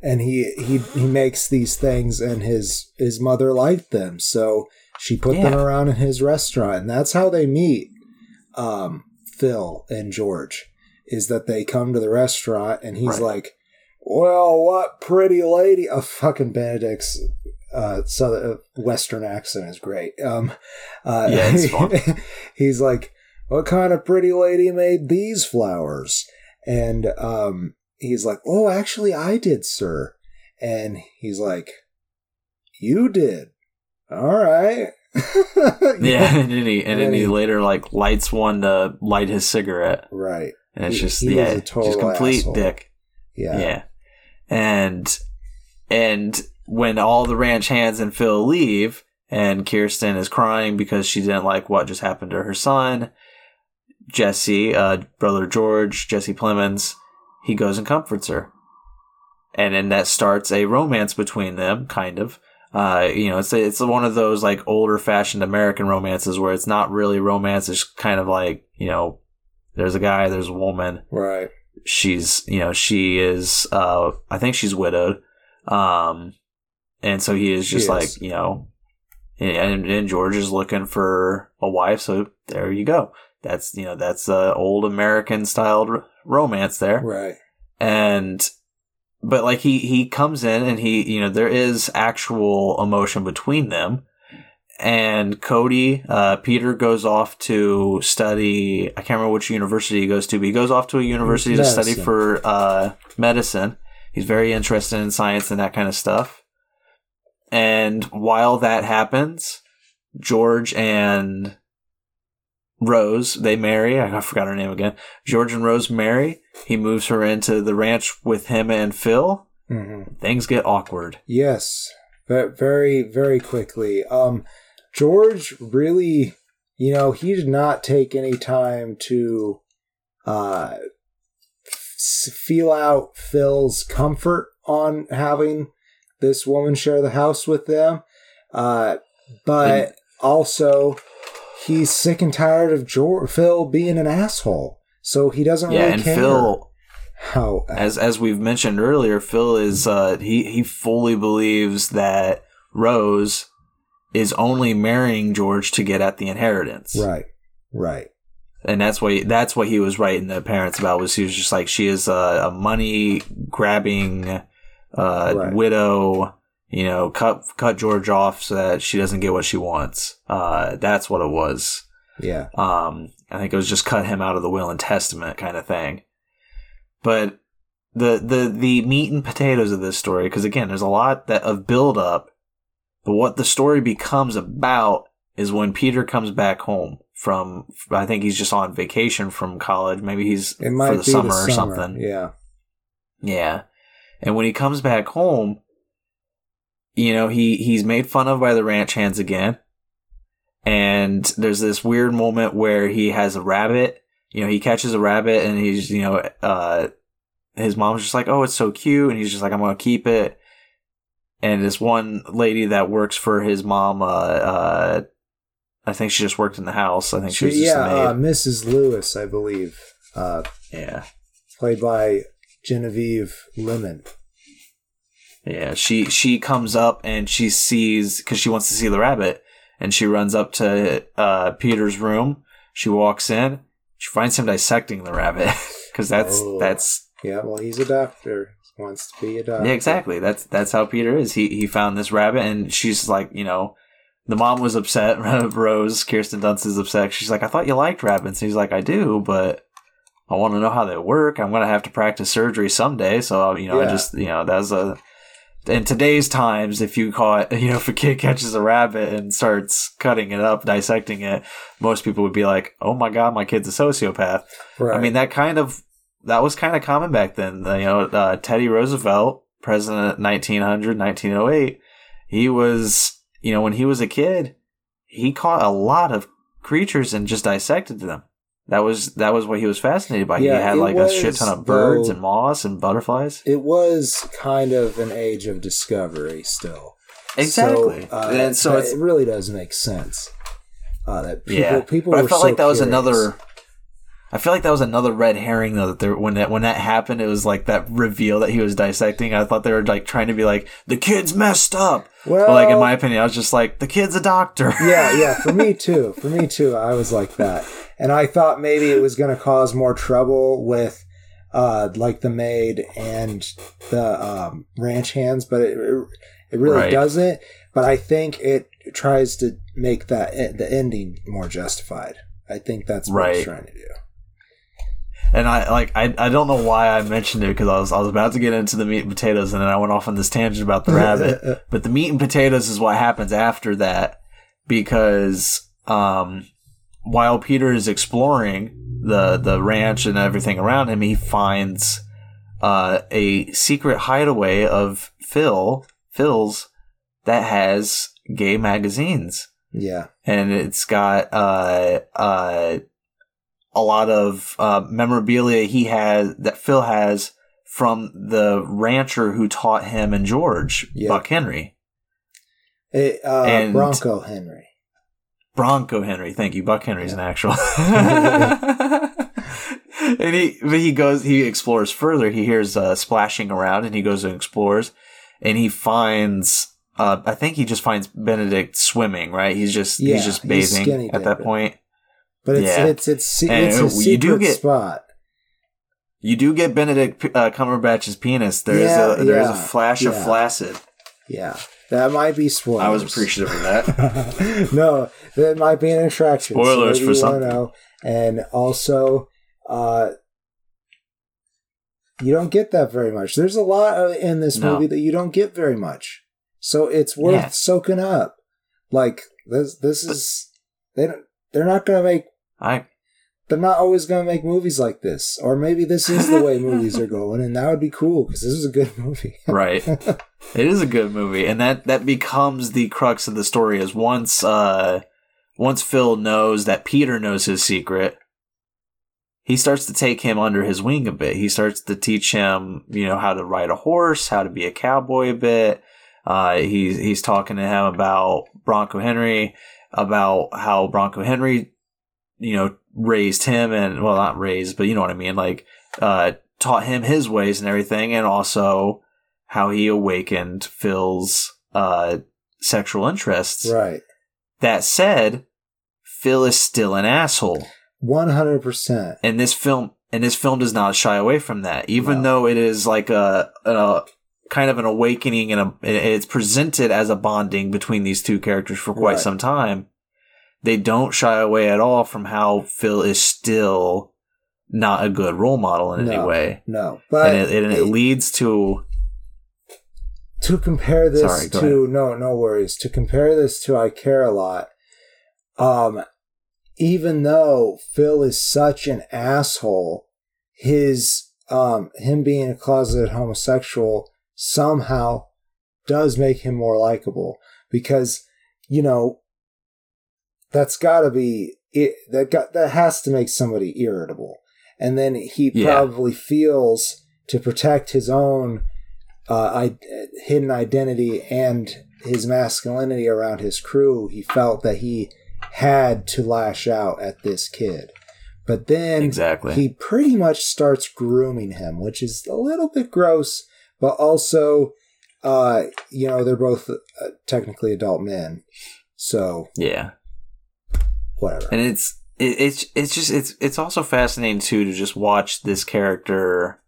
And he, he he makes these things, and his his mother liked them, so she put yeah. them around in his restaurant, and that's how they meet um, Phil and George. Is that they come to the restaurant and he's right. like, well, what pretty lady? A oh, fucking Benedict's uh, southern, uh, Western accent is great. Um, uh, yeah, it's fun. He's like, what kind of pretty lady made these flowers? And um, he's like, oh, actually, I did, sir. And he's like, you did. All right. yeah, and then he, and and then he, he later like lights one to light his cigarette. Right. And it's he, just he yeah, just complete asshole. Dick. Yeah, yeah, and and when all the ranch hands and Phil leave, and Kirsten is crying because she didn't like what just happened to her son, Jesse, uh, brother George, Jesse Plemons, he goes and comforts her, and then that starts a romance between them, kind of. Uh, you know, it's it's one of those like older fashioned American romances where it's not really romance; it's kind of like you know. There's a guy, there's a woman. Right. She's, you know, she is, uh, I think she's widowed. Um, and so he is just she like, is. you know, and, and George is looking for a wife. So there you go. That's, you know, that's a old American styled r- romance there. Right. And, but like he, he comes in and he, you know, there is actual emotion between them. And Cody, uh, Peter goes off to study, I can't remember which university he goes to, but he goes off to a university medicine. to study for uh, medicine. He's very interested in science and that kind of stuff. And while that happens, George and Rose, they marry. I forgot her name again. George and Rose marry. He moves her into the ranch with him and Phil. Mm-hmm. Things get awkward. Yes. Very, very quickly. Um, George really, you know, he did not take any time to uh, feel out Phil's comfort on having this woman share the house with them. Uh, but and, also, he's sick and tired of George, Phil being an asshole. So he doesn't yeah, really and care. Phil, how as as we've mentioned earlier, Phil is uh, he he fully believes that Rose is only marrying George to get at the inheritance. Right, right. And that's what he, that's what he was writing the parents about, was he was just like, she is a, a money grabbing uh, right. widow. You know, cut cut George off so that she doesn't get what she wants. Uh, that's what it was. Yeah. Um, I think it was just cut him out of the will and testament kind of thing. But the the the meat and potatoes of this story, because again, there's a lot that of build up, but what the story becomes about is when Peter comes back home from, I think he's just on vacation from college. Maybe he's for the summer, the summer or something. Yeah, yeah. And when he comes back home, you know, he he's made fun of by the ranch hands again, and there's this weird moment where he has a rabbit. You know, he catches a rabbit and he's, you know, uh, his mom's just like, oh, it's so cute. And he's just like, I'm going to keep it. And this one lady that works for his mom, uh, uh, I think she just worked in the house. I think she, she was just yeah, a maid. Uh, Missus Lewis, I believe. Uh, yeah. Played by Genevieve Lemon. Yeah, she, she comes up and she sees, because she wants to see the rabbit. And she runs up to uh, Peter's room. She walks in. She finds him dissecting the rabbit, because that's oh. that's yeah. Well, he's a doctor. He wants to be a doctor. Yeah, exactly. That's that's how Peter is. He he found this rabbit, and she's like, you know, the mom was upset. Rose, Kirsten Dunst is upset. She's like, I thought you liked rabbits. And he's like, I do, but I want to know how they work. I'm going to have to practice surgery someday. So, you know, yeah. I just, you know, that's a, in today's times, if you caught, you know, if a kid catches a rabbit and starts cutting it up, dissecting it, most people would be like, oh my God, my kid's a sociopath. Right. I mean, that kind of, that was kind of common back then. You know, uh, Teddy Roosevelt, president nineteen hundred, nineteen oh eight, he was, you know, when he was a kid, he caught a lot of creatures and just dissected them. That was that was what he was fascinated by. Yeah, he had like was, a shit ton of birds though, and moss and butterflies. It was kind of an age of discovery still. Exactly. So, uh, and so it's, it really does make sense. Uh, that people, yeah. people but were I felt so like that curious. was another I feel like that was another red herring though, that there, when that when that happened, it was like that reveal that he was dissecting. I thought they were like trying to be like, the kid's messed up. Well, but like in my opinion, I was just like, the kid's a doctor. Yeah, yeah. For me too. For me too. I was like that. And I thought maybe it was going to cause more trouble with uh, like the maid and the um, ranch hands, but it it really right. doesn't. But I think it tries to make that the ending more justified. I think that's what right. it's trying to do. And I like I, I don't know why I mentioned it because I was I was about to get into the meat and potatoes and then I went off on this tangent about the rabbit. But the meat and potatoes is what happens after that because um, while Peter is exploring the the ranch and everything around him, he finds uh, a secret hideaway of Phil Phil's that has gay magazines. Yeah, and it's got uh uh. a lot of uh, memorabilia he has that Phil has from the rancher who taught him and George, yeah. Buck Henry. It, uh, and Bronco Henry. Bronco Henry. Thank you. Buck Henry's yeah. an actual. and he, but he goes, he explores further. He hears uh, splashing around and he goes and explores and he finds, uh, I think he just finds Benedict swimming, right? He's just, yeah, he's just bathing he's at that point. But it's yeah. it's it's, it's a secret you do get, spot. You do get Benedict uh, Cumberbatch's penis. There is yeah, a there is yeah, a flash yeah. of flaccid. Yeah, that might be spoilers. I was appreciative of that. No, that might be an attraction. Spoilers so for something. Know. And also, uh, you don't get that very much. There's a lot in this no. movie that you don't get very much. So it's worth yeah. soaking up. Like this, this is they don't. They're not going to make. I. They're not always going to make movies like this, or maybe this is the way movies are going, and that would be cool because this is a good movie. Right. It is a good movie, and that, that becomes the crux of the story. Is once uh, once Phil knows that Peter knows his secret, he starts to take him under his wing a bit. He starts to teach him, you know, how to ride a horse, how to be a cowboy a bit. Uh, he's he's talking to him about Bronco Henry. About how Bronco Henry, you know, raised him and, well, not raised, but you know what I mean, like, uh, taught him his ways and everything, and also how he awakened Phil's uh, sexual interests. Right. That said, Phil is still an asshole. one hundred percent. And this film, and this film does not shy away from that, even no. though it is like a, a kind of an awakening, and a, it's presented as a bonding between these two characters for quite right. some time. They don't shy away at all from how Phil is still not a good role model in no, any way. No, but and it, and it, it leads to to compare this sorry, go to ahead. no, no worries. To compare this to I Care a Lot. Um, even though Phil is such an asshole, his um him being a closeted homosexual somehow does make him more likable because, you know, that's gotta be it. That got, that has to make somebody irritable. And then he yeah. probably feels to protect his own, uh, I, hidden identity and his masculinity around his crew. He felt that he had to lash out at this kid, but then exactly. he pretty much starts grooming him, which is a little bit gross. But also, uh, you know, they're both uh, technically adult men, so yeah, whatever. And it's it, it's it's just it's it's also fascinating too to just watch this character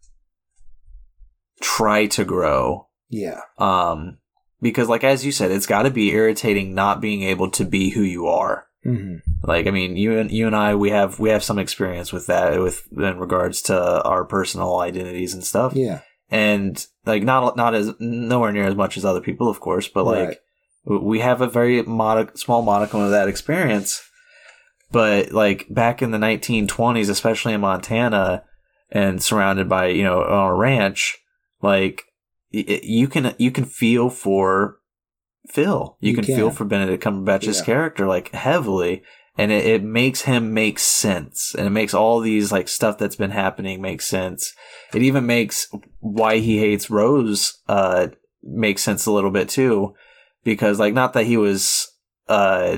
try to grow. Yeah. Um, because like as you said, it's got to be irritating not being able to be who you are. Mm-hmm. Like, I mean, you and you and I, we have we have some experience with that, with in regards to our personal identities and stuff. Yeah, and like not not as nowhere near as much as other people, of course, but like right. we have a very modi- small modicum of that experience. But like back in the nineteen twenties, especially in Montana, and surrounded by, you know, on a ranch, like it, you can you can feel for. Phil you, you can, can feel for Benedict Cumberbatch's yeah. character, like, heavily, and it, it makes him make sense, and it makes all these like stuff that's been happening make sense. It even makes why he hates Rose uh make sense a little bit too, because like not that he was uh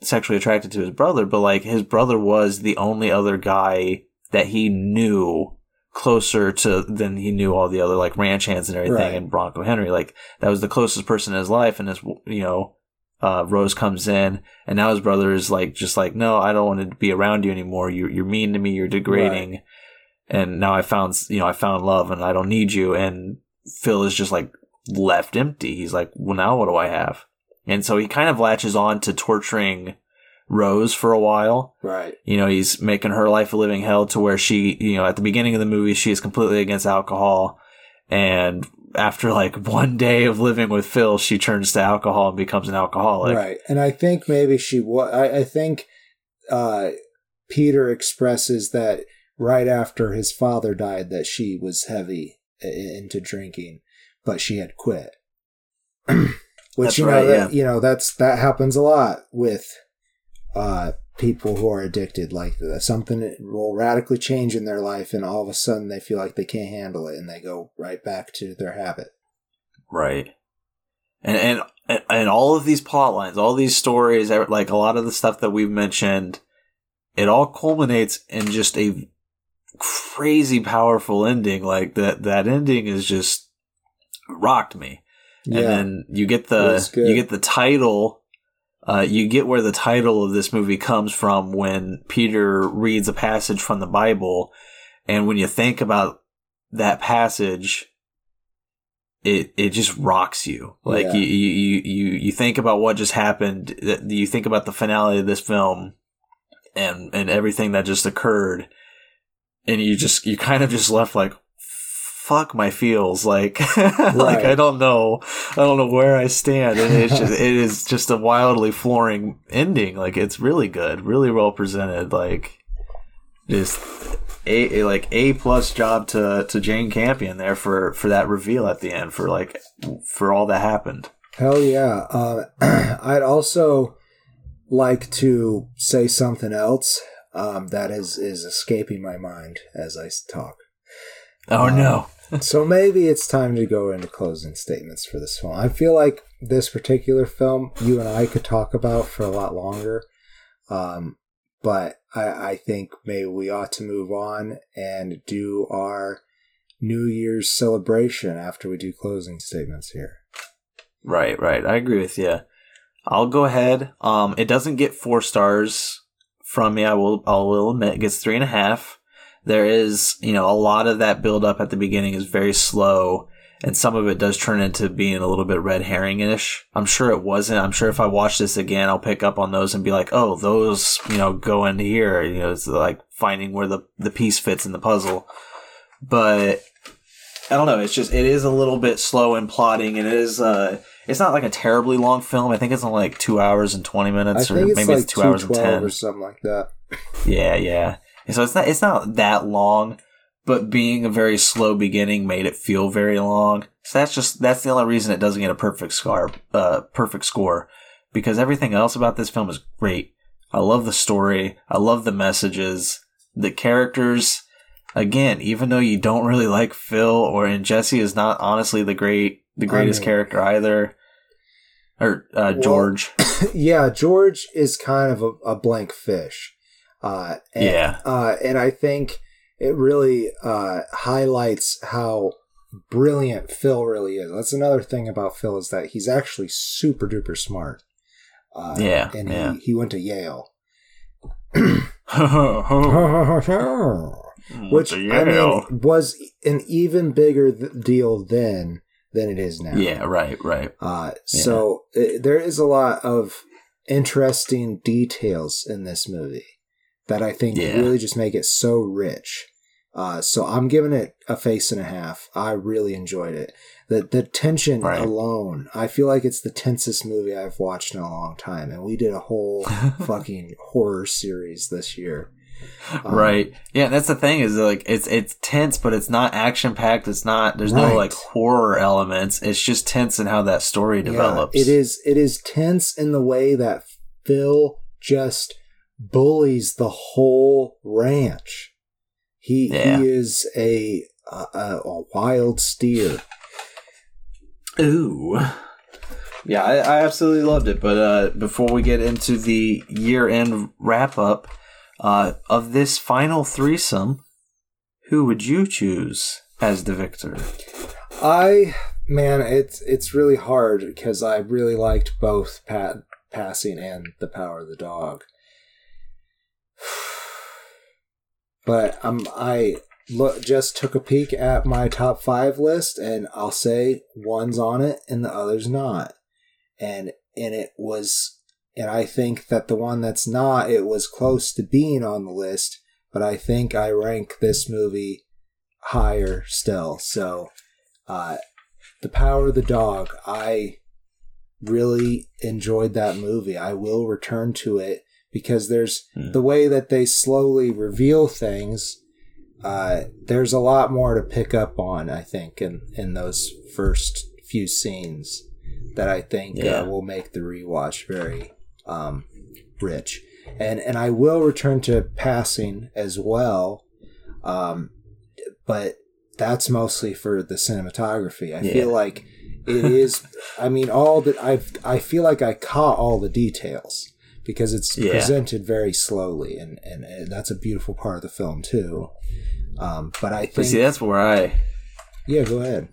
sexually attracted to his brother, but like his brother was the only other guy that he knew closer to than he knew all the other like ranch hands and everything, right. and Bronco Henry, like that was the closest person in his life. And his, you know, uh, Rose comes in, and now his brother is like, just like, no, I don't want to be around you anymore. You, you're mean to me. You're degrading. Right. And now I found, you know, I found love, and I don't need you. And Phil is just like left empty. He's like, well, now what do I have? And so he kind of latches on to torturing Rose for a while. Right. You know, he's making her life a living hell, to where she, you know, at the beginning of the movie, she is completely against alcohol. And after like one day of living with Phil, she turns to alcohol and becomes an alcoholic. Right. And I think maybe she was, I, I think uh, Peter expresses that right after his father died, that she was heavy into drinking, but she had quit. Which, that's you know, right, that, yeah. you know, that's, that happens a lot with, uh people who are addicted like this. Something will radically change in their life, and all of a sudden they feel like they can't handle it, and they go right back to their habit. Right. And and and all of these plot lines, all these stories, like a lot of the stuff that we've mentioned, it all culminates in just a crazy powerful ending. Like that that ending is just rocked me. And yeah. then you get the you get the title Uh, you get where the title of this movie comes from when Peter reads a passage from the Bible. And when you think about that passage, it it just rocks you. Like yeah. you, you, you, you think about what just happened. You think about the finale of this film and, and everything that just occurred. And you just, you kind of just left like, fuck my feels, like right. like I don't know I don't know where I stand, and it's just it is just a wildly flooring ending. Like, it's really good, really well presented, like just a like a plus job to to Jane Campion there for for that reveal at the end, for like for all that happened. Hell yeah. uh I'd also like to say something else um that is is escaping my mind as I talk. Oh no. um, so maybe it's time to go into closing statements for this film. I feel like this particular film you and I could talk about for a lot longer, um, but I, I think maybe we ought to move on and do our New Year's celebration after we do closing statements here. Right, right. I agree with you. I'll go ahead. Um, it doesn't get four stars from me. I will, I will admit it gets three and a half. There is, you know, a lot of that build up at the beginning is very slow, and some of it does turn into being a little bit red herring-ish. I'm sure it wasn't. I'm sure if I watch this again, I'll pick up on those and be like, oh, those, you know, go into here. You know, it's like finding where the, the piece fits in the puzzle. But I don't know. It's just, it is a little bit slow in plotting, and it is, uh, it's not like a terribly long film. I think it's only like two hours and twenty minutes, or maybe it's, like it's two hours and ten or something like that. Yeah, yeah. So it's not it's not that long, but being a very slow beginning made it feel very long. So that's just that's the only reason it doesn't get a perfect score, uh, perfect score, because everything else about this film is great. I love the story. I love the messages, the characters. Again, even though you don't really like Phil, or and Jesse is not honestly the great the greatest I mean, character either, or uh, well, George. Yeah, George is kind of a, a blank fish. Uh, and, yeah. Uh, and I think it really uh, highlights how brilliant Phil really is. That's another thing about Phil, is that he's actually super duper smart. Uh, yeah. And yeah. He, he went to Yale. Which I mean, was an even bigger th- deal then than it is now. Yeah, right, right. Uh, yeah. So it, there is a lot of interesting details in this movie that I think yeah. really just make it so rich. Uh, so I'm giving it a face and a half. I really enjoyed it. The the tension right. alone, I feel like it's the tensest movie I've watched in a long time. And we did a whole fucking horror series this year. Um, right. Yeah, that's the thing is like it's it's tense, but it's not action packed. It's not there's right. no like horror elements. It's just tense in how that story develops. Yeah, it is it is tense in the way that Phil just bullies the whole ranch. He yeah. he is a, a a wild steer. Ooh, yeah, I, I absolutely loved it. But uh, before we get into the year-end wrap-up uh, of this final threesome, who would you choose as the victor? I man, it's it's really hard because I really liked both Pat, Passing and The Power of the Dog. But um, I look, just took a peek at my top five list, and I'll say one's on it and the other's not. And and it was, and I think that the one that's not, it was close to being on the list, but I think I rank this movie higher still. So, uh, The Power of the Dog, I really enjoyed that movie. I will return to it. Because there's mm. the way that they slowly reveal things, uh, there's a lot more to pick up on, I think, in, in those first few scenes that I think yeah. uh, will make the rewatch very um, rich. And and I will return to Passing as well, um, but that's mostly for the cinematography. I yeah. feel like it is, I mean, all that I've, I feel like I caught all the details. Because it's yeah. presented very slowly, and, and, and that's a beautiful part of the film too. Um, but I think but see that's where I yeah go ahead.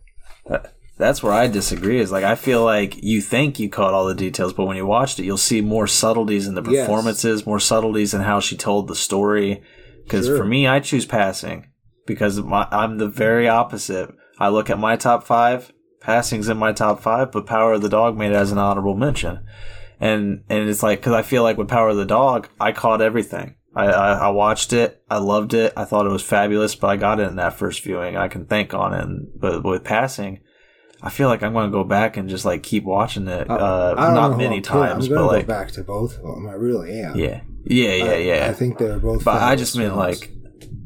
That's where I disagree. Is like I feel like you think you caught all the details, but when you watched it, you'll see more subtleties in the performances, yes. more subtleties in how she told the story. Because sure. for me, I choose Passing because my, I'm the very opposite. I look at my top five. Passing's in my top five, but Power of the Dog made it as an honorable mention. And and it's like, because I feel like with Power of the Dog, I caught everything. I, I, I watched it. I loved it. I thought it was fabulous, but I got it in that first viewing. I can think on it. And, but with Passing, I feel like I'm going to go back and just like keep watching it. Uh, uh, I don't not know many times, I'm but go like back to both of them. I really am. Yeah, yeah, yeah, yeah. I, I think they're both. But I just meant films. like,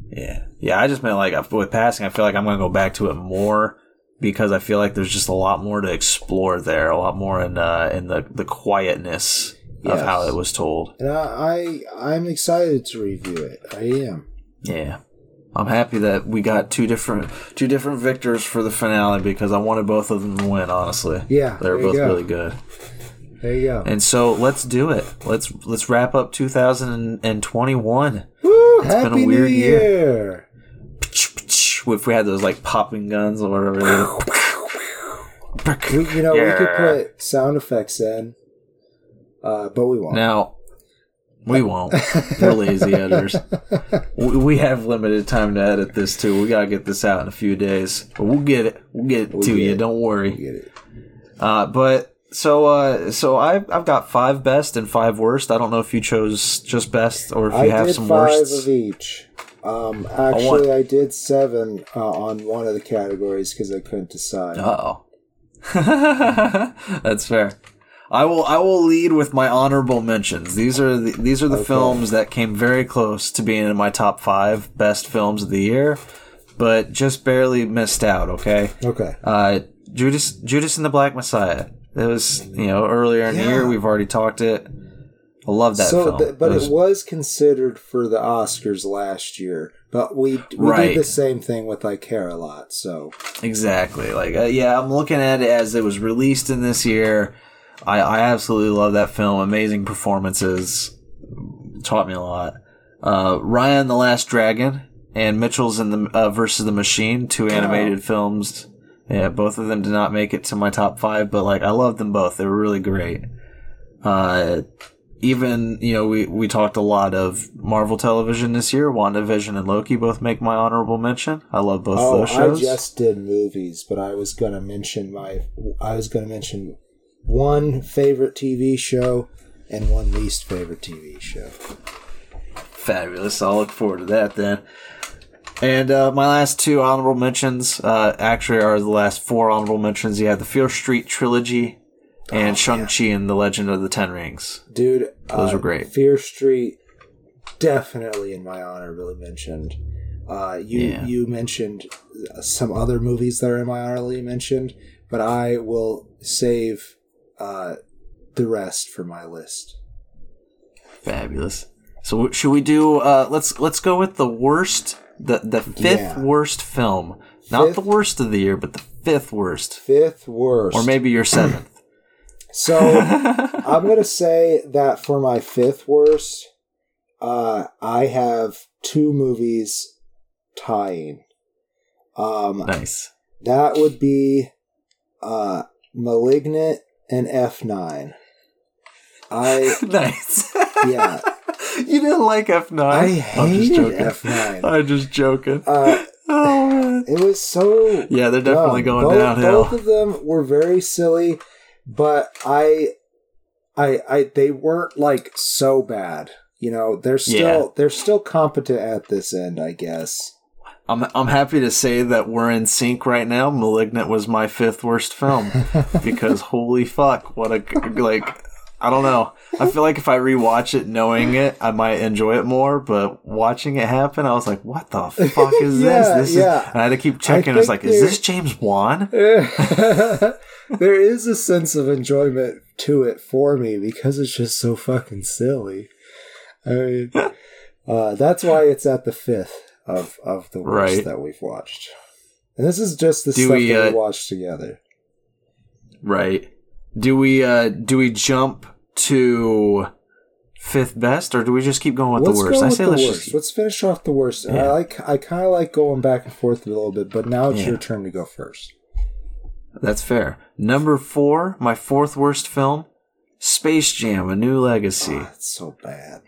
yeah, yeah. I just meant like with Passing, I feel like I'm going to go back to it more. Because I feel like there's just a lot more to explore there, a lot more in uh, in the, the quietness yes. of how it was told. And I, I I'm excited to review it. I am. Yeah, I'm happy that we got two different two different victors for the finale because I wanted both of them to win. Honestly, yeah, they're both go. really good. There you go. And so let's do it. Let's let's wrap up two thousand twenty-one. Woo! It's Happy been a weird New Year. year. If we had those like popping guns or whatever, we, you know, yeah. we could put sound effects in, uh, but we won't. Now, we won't. We're lazy editors. We have limited time to edit this too. We gotta get this out in a few days, but we'll get it. We'll get it we'll to get you. It. Don't worry. We'll get it. Uh, but so, uh, so I've I've got five best and five worst. I don't know if you chose just best or if I you have did some five worsts of each. Um, actually, I, I did seven uh, on one of the categories because I couldn't decide. Uh-oh. That's fair. I will I will lead with my honorable mentions. These are the, these are the okay. films that came very close to being in my top five best films of the year, but just barely missed out, okay? Okay. Uh, Judas Judas and the Black Messiah. It was, you know, earlier in yeah. the year. We've already talked it. I love that so, film. Th- but it was, it was considered for the Oscars last year. But we we right. did the same thing with I Care a Lot. So exactly, like uh, yeah, I'm looking at it as it was released in this year. I, I absolutely love that film. Amazing performances, taught me a lot. Uh, Raya and the Last Dragon and Mitchell's in the uh, versus the Machine, two animated oh. films. Yeah, both of them did not make it to my top five, but like I loved them both. They were really great. Uh. Even, you know, we, we talked a lot of Marvel television this year. WandaVision and Loki both make my honorable mention. I love both oh, of those shows. I just did movies, but I was going to mention my I was going to mention one favorite T V show and one least favorite T V show. Fabulous. I'll look forward to that then. And uh, my last two honorable mentions uh, actually are the last four honorable mentions. You have the Fear Street trilogy and oh, Shang-Chi yeah. and the Legend of the Ten Rings. Dude, those uh, were great. Fear Street, definitely in my honorable mentioned. Uh, you yeah. you mentioned some other movies that are in my honorable mentioned, but I will save uh, the rest for my list. Fabulous. So should we do? Uh, let's let's go with the worst. The the fifth yeah. worst film. Not fifth, the worst of the year, but the fifth worst. Fifth worst. Or maybe your seventh. So I'm going to say that for my fifth worst, uh, I have two movies tying. Um, nice. That would be uh, Malignant and F nine. I Nice. Yeah. You didn't like F nine. I hated F nine. I'm just joking. Uh, oh, man. It was so Yeah, they're definitely dumb. going both, downhill. Both of them were very silly, but I, I, I, they weren't like so bad. You know, they're still yeah. they're still competent at this end, I guess. I'm I'm happy to say that we're in sync right now. Malignant was my fifth worst film because holy fuck, what a like. I don't know. I feel like if I rewatch it knowing it, I might enjoy it more, but watching it happen, I was like, what the fuck is yeah, this? This yeah. is... And I had to keep checking. I, I was like, there... is this James Wan? There is a sense of enjoyment to it for me because it's just so fucking silly. I mean, uh, that's why it's at the fifth of, of the worst right. that we've watched. And this is just the Do stuff we, that uh... we watched together. Right. Do we uh, do we jump to fifth best, or do we just keep going with let's the worst? Go with I say the let's worst. Just... let's finish off the worst. Yeah. I like I kind of like going back and forth a little bit, but now it's yeah. your turn to go first. That's fair. Number four, my fourth worst film, Space Jam: A New Legacy. Oh, it's so bad.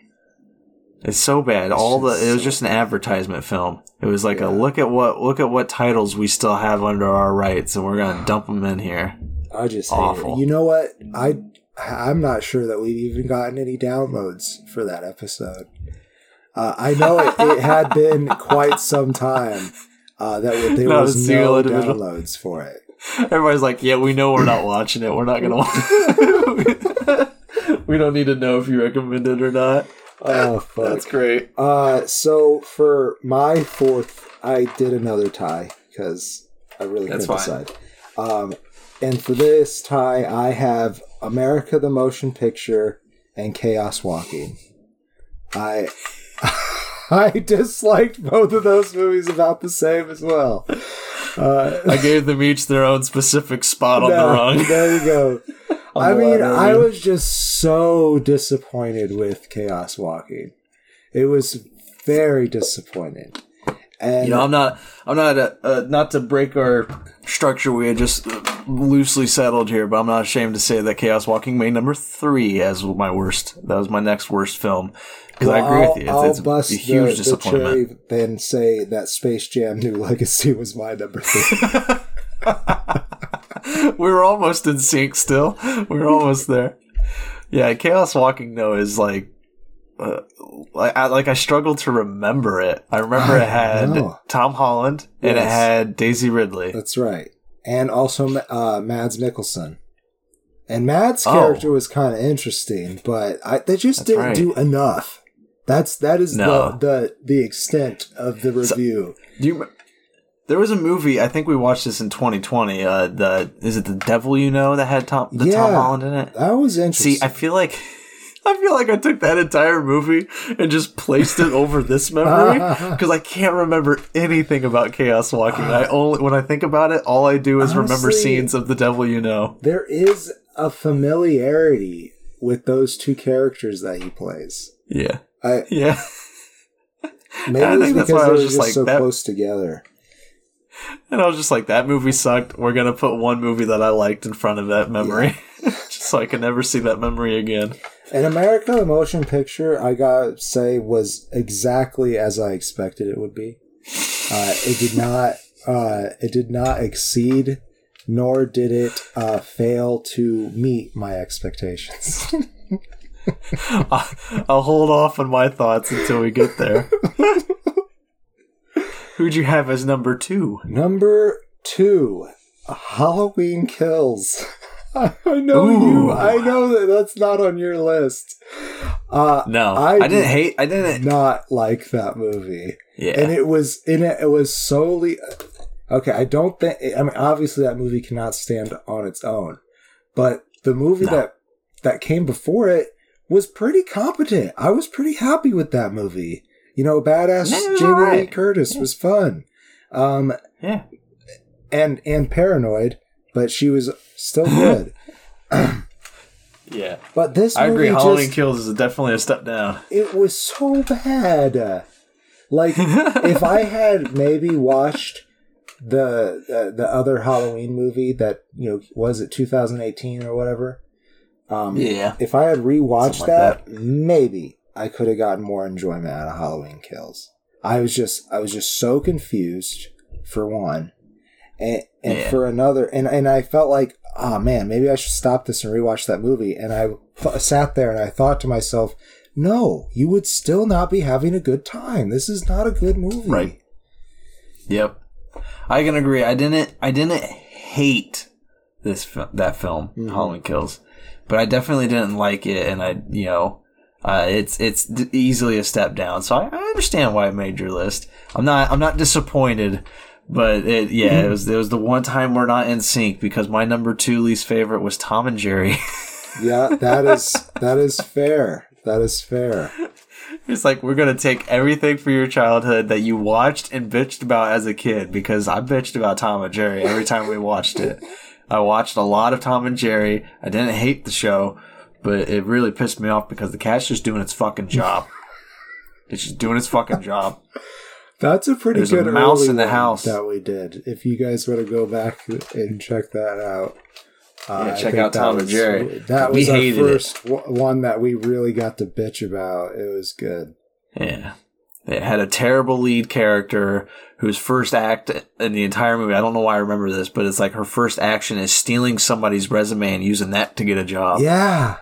It's so bad. It's All the it was so just an advertisement film. It was like yeah. a look at what look at what titles we still have under our rights, and we're gonna dump them in here. I just Awful. hate it. You know what? I, I'm not sure that we've even gotten any downloads for that episode. Uh, I know it, it had been quite some time uh, that there not was no individual. downloads for it. Everybody's like, yeah, we know we're not watching it. We're not going to watch it. We don't need to know if you recommend it or not. Oh, fuck. That's great. Uh, so for my fourth, I did another tie because I really That's couldn't fine. decide. Um, And for this tie, I have America the Motion Picture and Chaos Walking. I I disliked both of those movies about the same as well. Uh, I gave them each their own specific spot on no, the rung. There you go. I mean, I was just so disappointed with Chaos Walking. It was very disappointing. And you know, I'm not, I'm not, a, uh, not to break our structure we had just loosely settled here, but I'm not ashamed to say that Chaos Walking made number three as my worst. That was my next worst film. Because well, I agree I'll, with you. It's, I'll it's bust a huge the, disappointment. The and say that Space Jam New Legacy was my number three. We were almost in sync still. We were almost there. Yeah, Chaos Walking, though, is like, Uh, like, I, like I struggled to remember it. I remember I it had know. Tom Holland and yes. it had Daisy Ridley. That's right. And also uh, Mads Mikkelsen. And Mads' oh. character was kind of interesting, but I, they just That's didn't right. do enough. That's that is no. the, the the extent of the review. So, do you, there was a movie, I think we watched this in twenty twenty. Uh, the is it The Devil You Know that had Tom the yeah, Tom Holland in it? That was interesting. See, I feel like. I feel like I took that entire movie and just placed it over this memory because I can't remember anything about Chaos Walking. I only when I think about it, all I do is Honestly, remember scenes of The Devil You Know. There is a familiarity with those two characters that he plays. Yeah, I, yeah. Maybe I think that's why I was just like so that, close together. And I was just like, that movie sucked. We're gonna put one movie that I liked in front of that memory, yeah. just so I can never see that memory again. In America, the Motion Picture, I gotta say, was exactly as I expected it would be. Uh, it did not, uh, it did not exceed, nor did it uh, fail to meet my expectations. I'll hold off on my thoughts until we get there. Who'd you have as number two? Number two, Halloween Kills. I know Ooh. you. I know that that's not on your list. Uh, no, I, I didn't hate. I didn't not like that movie. Yeah, and it was in it. It was solely okay. I don't think. I mean, obviously, that movie cannot stand on its own. But the movie no. that that came before it was pretty competent. I was pretty happy with that movie. You know, badass no, Jamie right. Lee Curtis yeah. was fun. Um, yeah, and and paranoid. But she was still good. Yeah. But this movie I agree, Halloween just, Kills is definitely a step down. It was so bad. Like, if I had maybe watched the uh, the other Halloween movie that, you know, was it two thousand eighteen or whatever? Um, yeah. If I had rewatched like that, that, maybe I could have gotten more enjoyment out of Halloween Kills. I was just, I was just so confused, for one. And, and yeah. for another, and, and I felt like, oh man, maybe I should stop this and rewatch that movie. And I th- sat there and I thought to myself, no, you would still not be having a good time. This is not a good movie. Right. Yep. I can agree. I didn't, I didn't hate this, that film, mm-hmm. Halloween Kills, but I definitely didn't like it. And I, you know, uh, it's, it's d- easily a step down. So I, I understand why it made your list. I'm not, I'm not disappointed. But it, yeah, it was it was the one time we're not in sync because my number two least favorite was Tom and Jerry. Yeah, that is that is fair. That is fair. It's like we're gonna take everything from your childhood that you watched and bitched about as a kid because I bitched about Tom and Jerry every time we watched it. I watched a lot of Tom and Jerry. I didn't hate the show, but it really pissed me off because the cat's just doing its fucking job. It's just doing its fucking job. That's a pretty There's good a mouse in the house that we did. If you guys want to go back and check that out, uh, yeah, check out Tom and Jerry. That was our first it. one that we really got to bitch about. It was good. Yeah, it had a terrible lead character whose first act in the entire movie. I don't know why I remember this, but it's like her first action is stealing somebody's resume and using that to get a job. Yeah.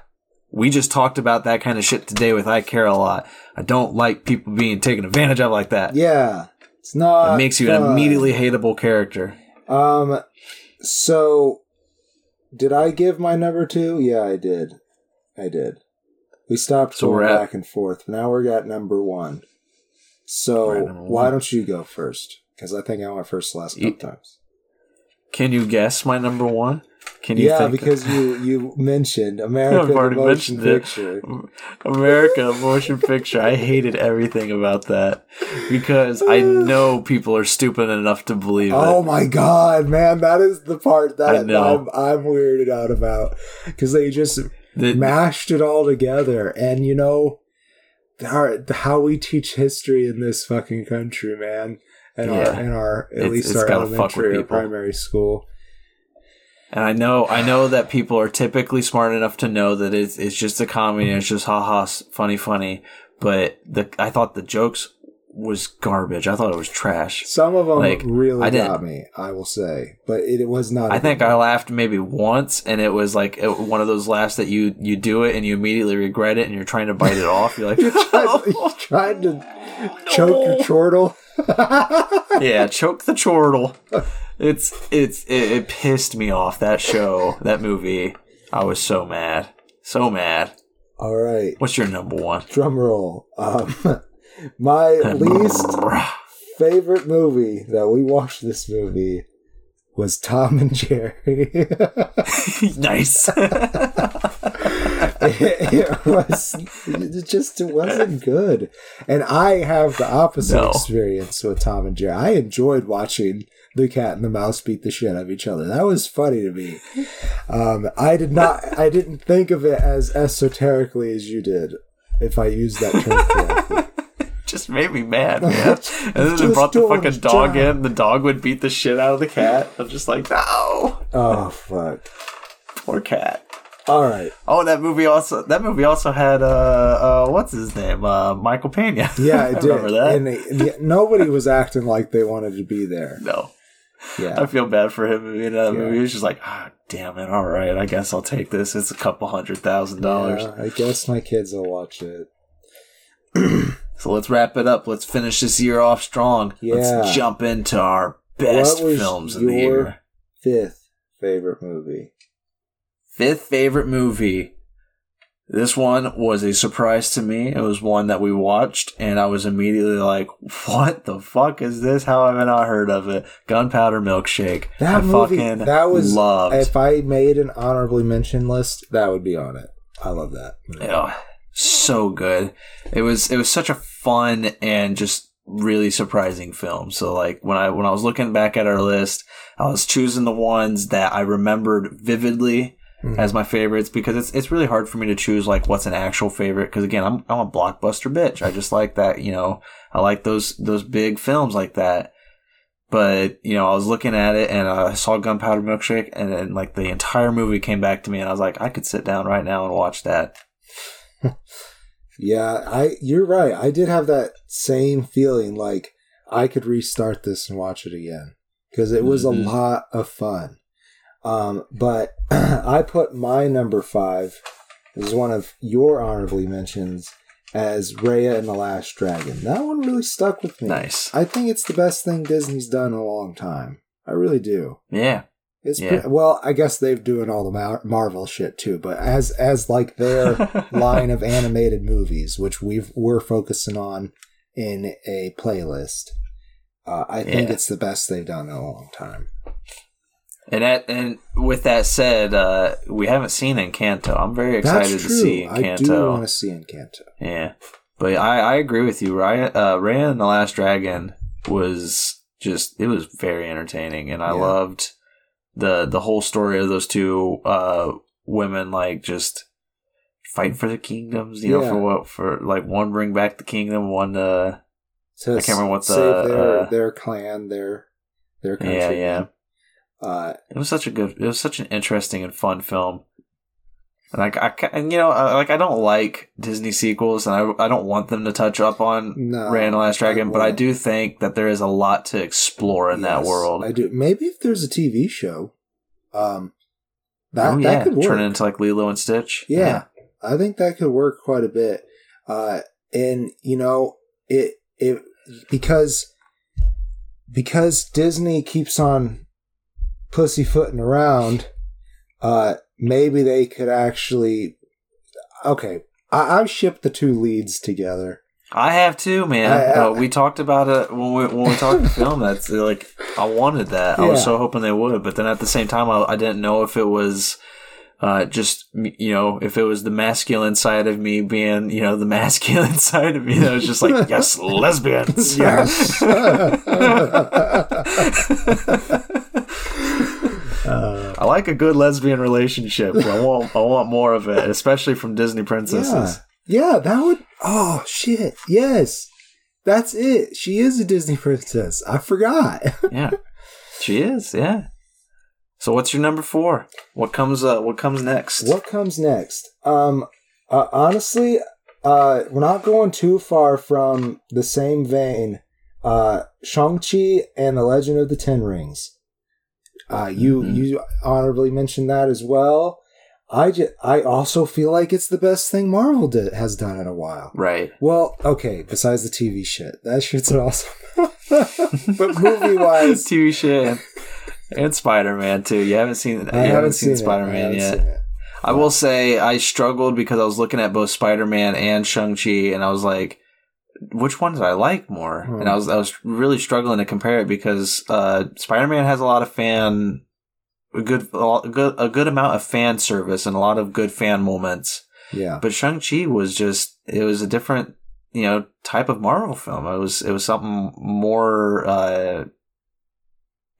We just talked about that kind of shit today with I Care a Lot. I don't like people being taken advantage of like that. Yeah. It's not. It makes you an immediately hateable character. Um, so, did I give my number two? Yeah, I did. I did. We stopped so going back and forth. Now we're at number one. So, why don't you go first? Because I think I went first the last couple times. Can you guess my number one? Can you yeah, think because that? you you mentioned America the Motion Picture. It. America Motion Picture. I hated everything about that because I know people are stupid enough to believe it. Oh my god, man, that is the part that I know. I'm, I'm weirded out about because they just the, mashed it all together. And you know our, how we teach history in this fucking country, man, and yeah. our and our at it's, least our elementary or primary school. And I know, I know that people are typically smart enough to know that it's it's just a comedy. It's just ha ha, funny, funny. But the I thought the jokes was garbage. I thought it was trash. Some of them like, really got me, I will say. But it, it was not. I think one. I laughed maybe once, and it was like it, one of those laughs that you you do it and you immediately regret it, and you're trying to bite it off. You're like, you tried, tried to no. choke your chortle. Yeah, choke the chortle. It's it's it, it pissed me off that show that movie. I was so mad, so mad. All right, what's your number one? Drum roll. Um, my least favorite movie that we watched this movie was Tom and Jerry. Nice. it, it was it just it wasn't good, and I have the opposite no. experience with Tom and Jerry. I enjoyed watching the cat and the mouse beat the shit out of each other. That was funny to me. Um, I did not. I didn't think of it as esoterically as you did. If I used that term correctly, just made me mad, man. And then they brought the fucking dog in. The dog would beat the shit out of the cat. I'm just like, no. Oh fuck, poor cat. All right. Oh, that movie also. That movie also had uh, uh what's his name? Uh, Michael Pena. Yeah, it I did. Remember that? And they, nobody was acting like they wanted to be there. No. Yeah. I feel bad for him. You know, yeah. Movie. He was just like, ah, oh, damn it. All right. I guess I'll take this. It's a couple hundred thousand dollars. Yeah, I guess my kids will watch it. So let's wrap it up. Let's finish this year off strong. Yeah. Let's jump into our best films of the year. Fifth favorite movie. Fifth favorite movie. This one was a surprise to me. It was one that we watched, and I was immediately like, what the fuck is this? How have I not heard of it? Gunpowder Milkshake. That I movie, fucking that was, loved. If I made an honorably mentioned list, that would be on it. I love that. Yeah, so good. It was it was such a fun and just really surprising film. So like when I when I was looking back at our list, I was choosing the ones that I remembered vividly as my favorites, because it's it's really hard for me to choose like what's an actual favorite, because again I'm I'm a blockbuster bitch. I just like that, you know, I like those those big films like that. But you know, I was looking at it and I saw Gunpowder Milkshake, and then like the entire movie came back to me, and I was like, I could sit down right now and watch that. Yeah, I you're right. I did have that same feeling, like I could restart this and watch it again, because it was mm-hmm. a lot of fun. Um, but I put my number five, this is one of your honorably mentions, as Raya and the Last Dragon. That one really stuck with me. Nice. I think it's the best thing Disney's done in a long time. I really do. Yeah. It's yeah. Pretty, well, I guess they're doing all the Mar- Marvel shit too, but as, as like their line of animated movies, which we've, we're focusing on in a playlist, uh, I think yeah. it's the best they've done in a long time. And that, and with that said, uh, we haven't seen Encanto. I'm very excited to see Encanto. I do want to see Encanto. Yeah. But I, I agree with you. Raya, uh, Raya and the Last Dragon was just, it was very entertaining. And I yeah. loved the the whole story of those two uh, women, like, just fight for the kingdoms, you yeah. know, for what, for, like, one bring back the kingdom, one, uh, to I can't remember what the. Save their, uh, their clan, their, their country. Yeah, yeah. Man. Uh, it was such a good, it was such an interesting and fun film. And like, I, and you know, I, like I don't like Disney sequels, and I, I don't want them to touch up on no, Raya and the Last Dragon, I but I do think that there is a lot to explore in yes, that world. I do. Maybe if there's a T V show, um, that, oh, yeah. that could work. Turn it into like Lilo and Stitch. Yeah, yeah. I think that could work quite a bit. Uh, and you know, it, it, because, because Disney keeps on pussyfooting around, uh, maybe they could actually. Okay, I- I've shipped the two leads together. I have too, man. I, I, uh, we talked about it when we when we talked the film. That's like I wanted that. Yeah. I was so hoping they would, but then at the same time, I, I didn't know if it was uh, just you know if it was the masculine side of me being you know the masculine side of me that was just like yes, lesbians, yes. Uh, I like a good lesbian relationship. I want, I want more of it, especially from Disney princesses. Yeah. yeah, that would. Oh shit! Yes, that's it. She is a Disney princess. I forgot. Yeah, she is. Yeah. So, what's your number four? What comes? Uh, what comes next? What comes next? Um, uh, honestly, uh, we're not going too far from the same vein. Uh, Shang-Chi and the Legend of the Ten Rings. Uh, you mm-hmm. you honorably mentioned that as well. I, just, I also feel like it's the best thing Marvel did, has done in a while. Right. Well, okay, besides the T V shit. That shit's awesome. But movie-wise. T V shit. And Spider-Man, too. You haven't seen, I you haven't haven't seen, seen Spider-Man I haven't yet. Seen I will say I struggled because I was looking at both Spider-Man and Shang-Chi, and I was like, which one did I like more? Hmm. And I was I was really struggling to compare it because uh, Spider-Man has a lot of fan, a good a good a good amount of fan service and a lot of good fan moments. Yeah. But Shang-Chi was just it was a different you know type of Marvel film. It was it was something more uh,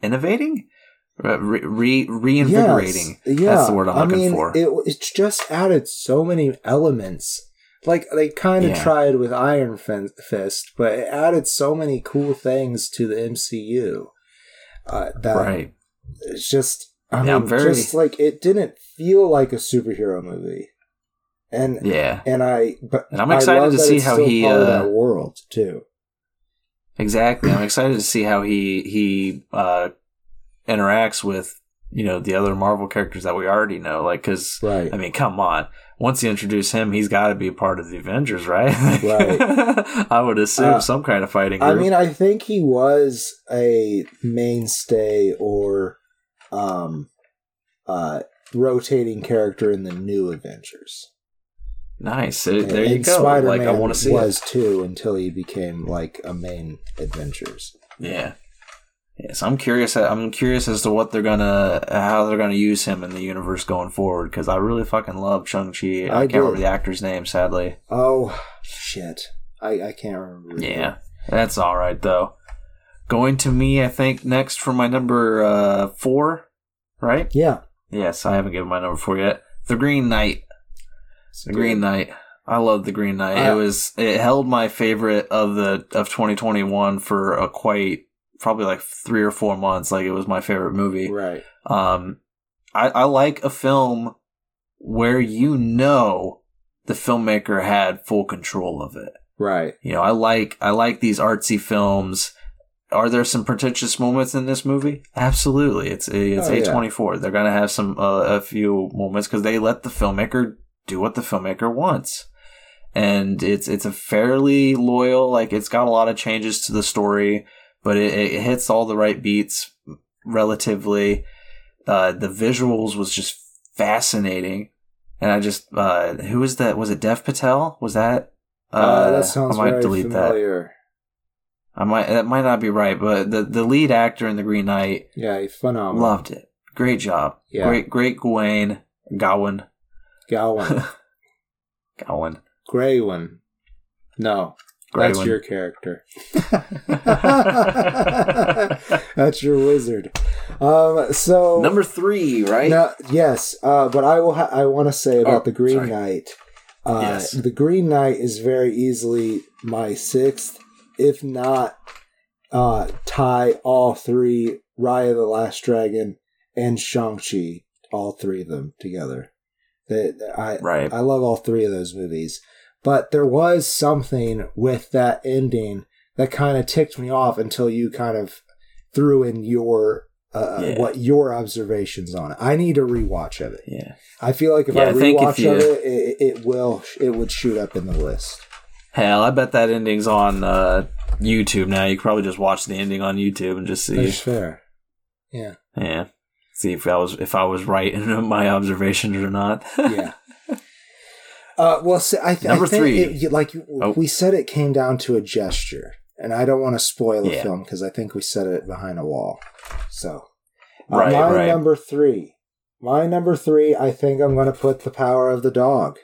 innovating, re, re reinvigorating. Yes. Yeah. That's the word I'm I looking mean, for. It it just added so many elements. Like, they kind of yeah. tried with Iron Fist, but it added so many cool things to the M C U. Uh, that right. It's just, I yeah, mean, very... just like, it didn't feel like a superhero movie. And, yeah. And, I, but and I'm excited to see how he. Uh, that world, too. Exactly. I'm excited to see how he, he, uh, interacts with, you know, the other Marvel characters that we already know. Like, because, right. I mean, come on. Once you introduce him, he's got to be part of the Avengers, right? Right. I would assume uh, some kind of fighting group. I mean, I think he was a mainstay or um, uh, rotating character in the new Avengers. Nice. There, there you go. Spider-Man like, I want to see was it. Too until he became like a main Avengers. Yeah. Yes, I'm curious. I'm curious as to what they're gonna, how they're gonna use him in the universe going forward. Because I really fucking love Shang-Chi. I, I can't did. remember the actor's name, sadly. Oh shit, I, I can't remember. Yeah, that's all right though. Going to me, I think next for my number uh, four, right? Yeah. Yes, I haven't given my number four yet. The Green Knight. It's the good. Green Knight. I love The Green Knight. Uh, it was it held my favorite of the of twenty twenty-one for a quite. Probably like three or four months. Like it was my favorite movie. Right. Um, I, I like a film where you know the filmmaker had full control of it. Right. You know, I like I like these artsy films. Are there some pretentious moments in this movie? Absolutely. It's it's oh, A twenty-four. Yeah. They're gonna have some uh, a few moments because they let the filmmaker do what the filmmaker wants. And it's it's a fairly loyal. Like it's got a lot of changes to the story. But it, it hits all the right beats relatively. Uh, the visuals was just fascinating. And I just, uh, who was that? Was it Dev Patel? Was that? Uh, uh, that sounds I might very delete familiar. That. I might, that might not be right, but the, the lead actor in The Green Knight. Yeah, he's phenomenal. Loved it. Great job. Yeah. Great, great Gawain. Gawain. Gawain. Gawain. Graywin. No. Gray That's one. Your character. That's your wizard. Um, so number three, right? No, yes, uh, but I will. Ha- I want to say about oh, the Green sorry. Knight. Uh, yes. The Green Knight is very easily my sixth, if not uh, tie all three: Raya the Last Dragon and Shang-Chi. All three of them together. That I right. I love all three of those movies. But there was something with that ending that kind of ticked me off until you kind of threw in your uh, yeah. what your observations on it. I need a rewatch of it. Yeah, I feel like if yeah, I rewatch I if of you... it, it, it will it would shoot up in the list. Hell, I bet that ending's on uh, YouTube now. You could probably just watch the ending on YouTube and just see. That's fair. Yeah. Yeah. See if I was if I was right in my observations or not. Yeah. Uh, well, so I, th- Number I think three. It, like oh. we said, it came down to a gesture, and I don't want to spoil the yeah. film because I think we said it behind a wall. So, uh, right, my right. number three, my number three, I think I'm going to put The Power of the Dog.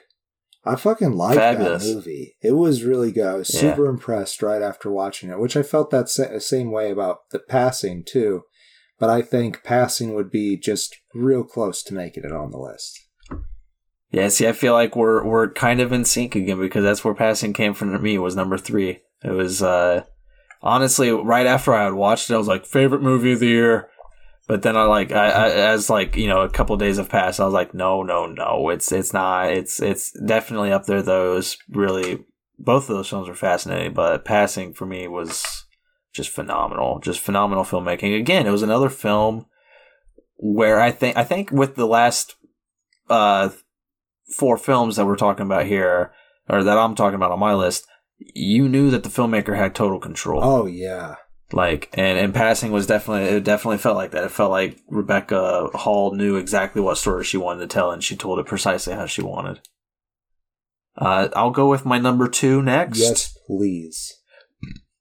I fucking liked Fabulous. That movie. It was really good. I was yeah. super impressed right after watching it, which I felt that sa- same way about the Passing too. But I think Passing would be just real close to making it on the list. Yeah, see, I feel like we're we're kind of in sync again because that's where Passing came from to me was number three. It was, uh, honestly, right after I had watched it, I was like, favorite movie of the year. But then I like, I, I as like, you know, a couple of days have passed, I was like, no, no, no, it's it's not. It's it's definitely up there, though. It was really, both of those films were fascinating, but Passing for me was just phenomenal. Just phenomenal filmmaking. Again, it was another film where I think, I think with the last, uh, four films that we're talking about here or that I'm talking about on my list, you knew that the filmmaker had total control. Oh yeah. Like, and, and Passing was definitely, it definitely felt like that. It felt like Rebecca Hall knew exactly what story she wanted to tell and she told it precisely how she wanted. Uh, I'll go with my number two next. Yes, please.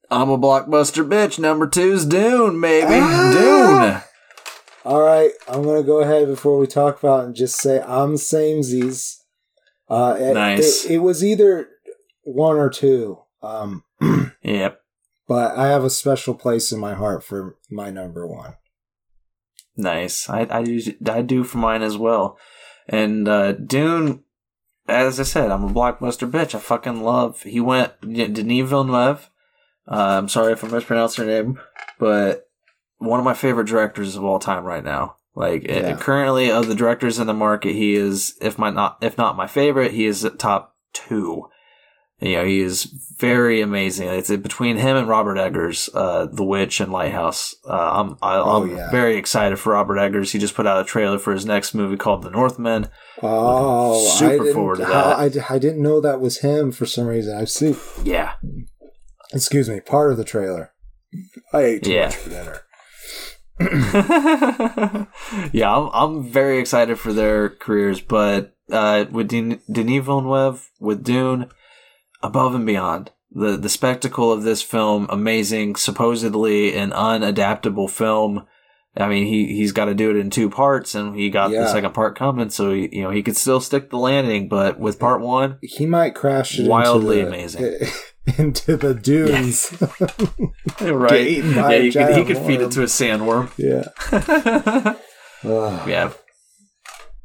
I'm a blockbuster bitch. Number two's Dune, baby. Ah! Dune. All right, I'm going to go ahead before we talk about it and just say I'm samesies. Uh, nice. It, it was either one or two. Um, yep. But I have a special place in my heart for my number one. Nice. I, I, do, I do for mine as well. And uh, Dune, as I said, I'm a blockbuster bitch. I fucking love. He went, Denis Villeneuve. Uh, I'm sorry if I mispronounced her name, but one of my favorite directors of all time right now. Like yeah. currently of the directors in the market, he is, if my not, if not my favorite, he is top two. You know, he is very amazing. It's between him and Robert Eggers, uh, The Witch and Lighthouse. Uh, I'm, I, I'm oh, yeah. very excited for Robert Eggers. He just put out a trailer for his next movie called The Northmen. Oh, super I didn't, forward to that. I, I didn't know that was him for some reason. I've seen. Yeah. Excuse me. Part of the trailer. I ate too yeah. much for dinner. yeah, I'm, I'm very excited for their careers, but uh, with Den- Denis Villeneuve, with Dune, above and beyond. The the spectacle of this film, amazing, supposedly an unadaptable film. I mean, he, he's got to do it in two parts, and he got yeah. the second part coming, so he, you know, he could still stick the landing, but with part one, he might crash it wildly into the, amazing. It, into the dunes. Yes. right. Yeah, he could, he could feed it to a sandworm. Yeah. uh, yeah.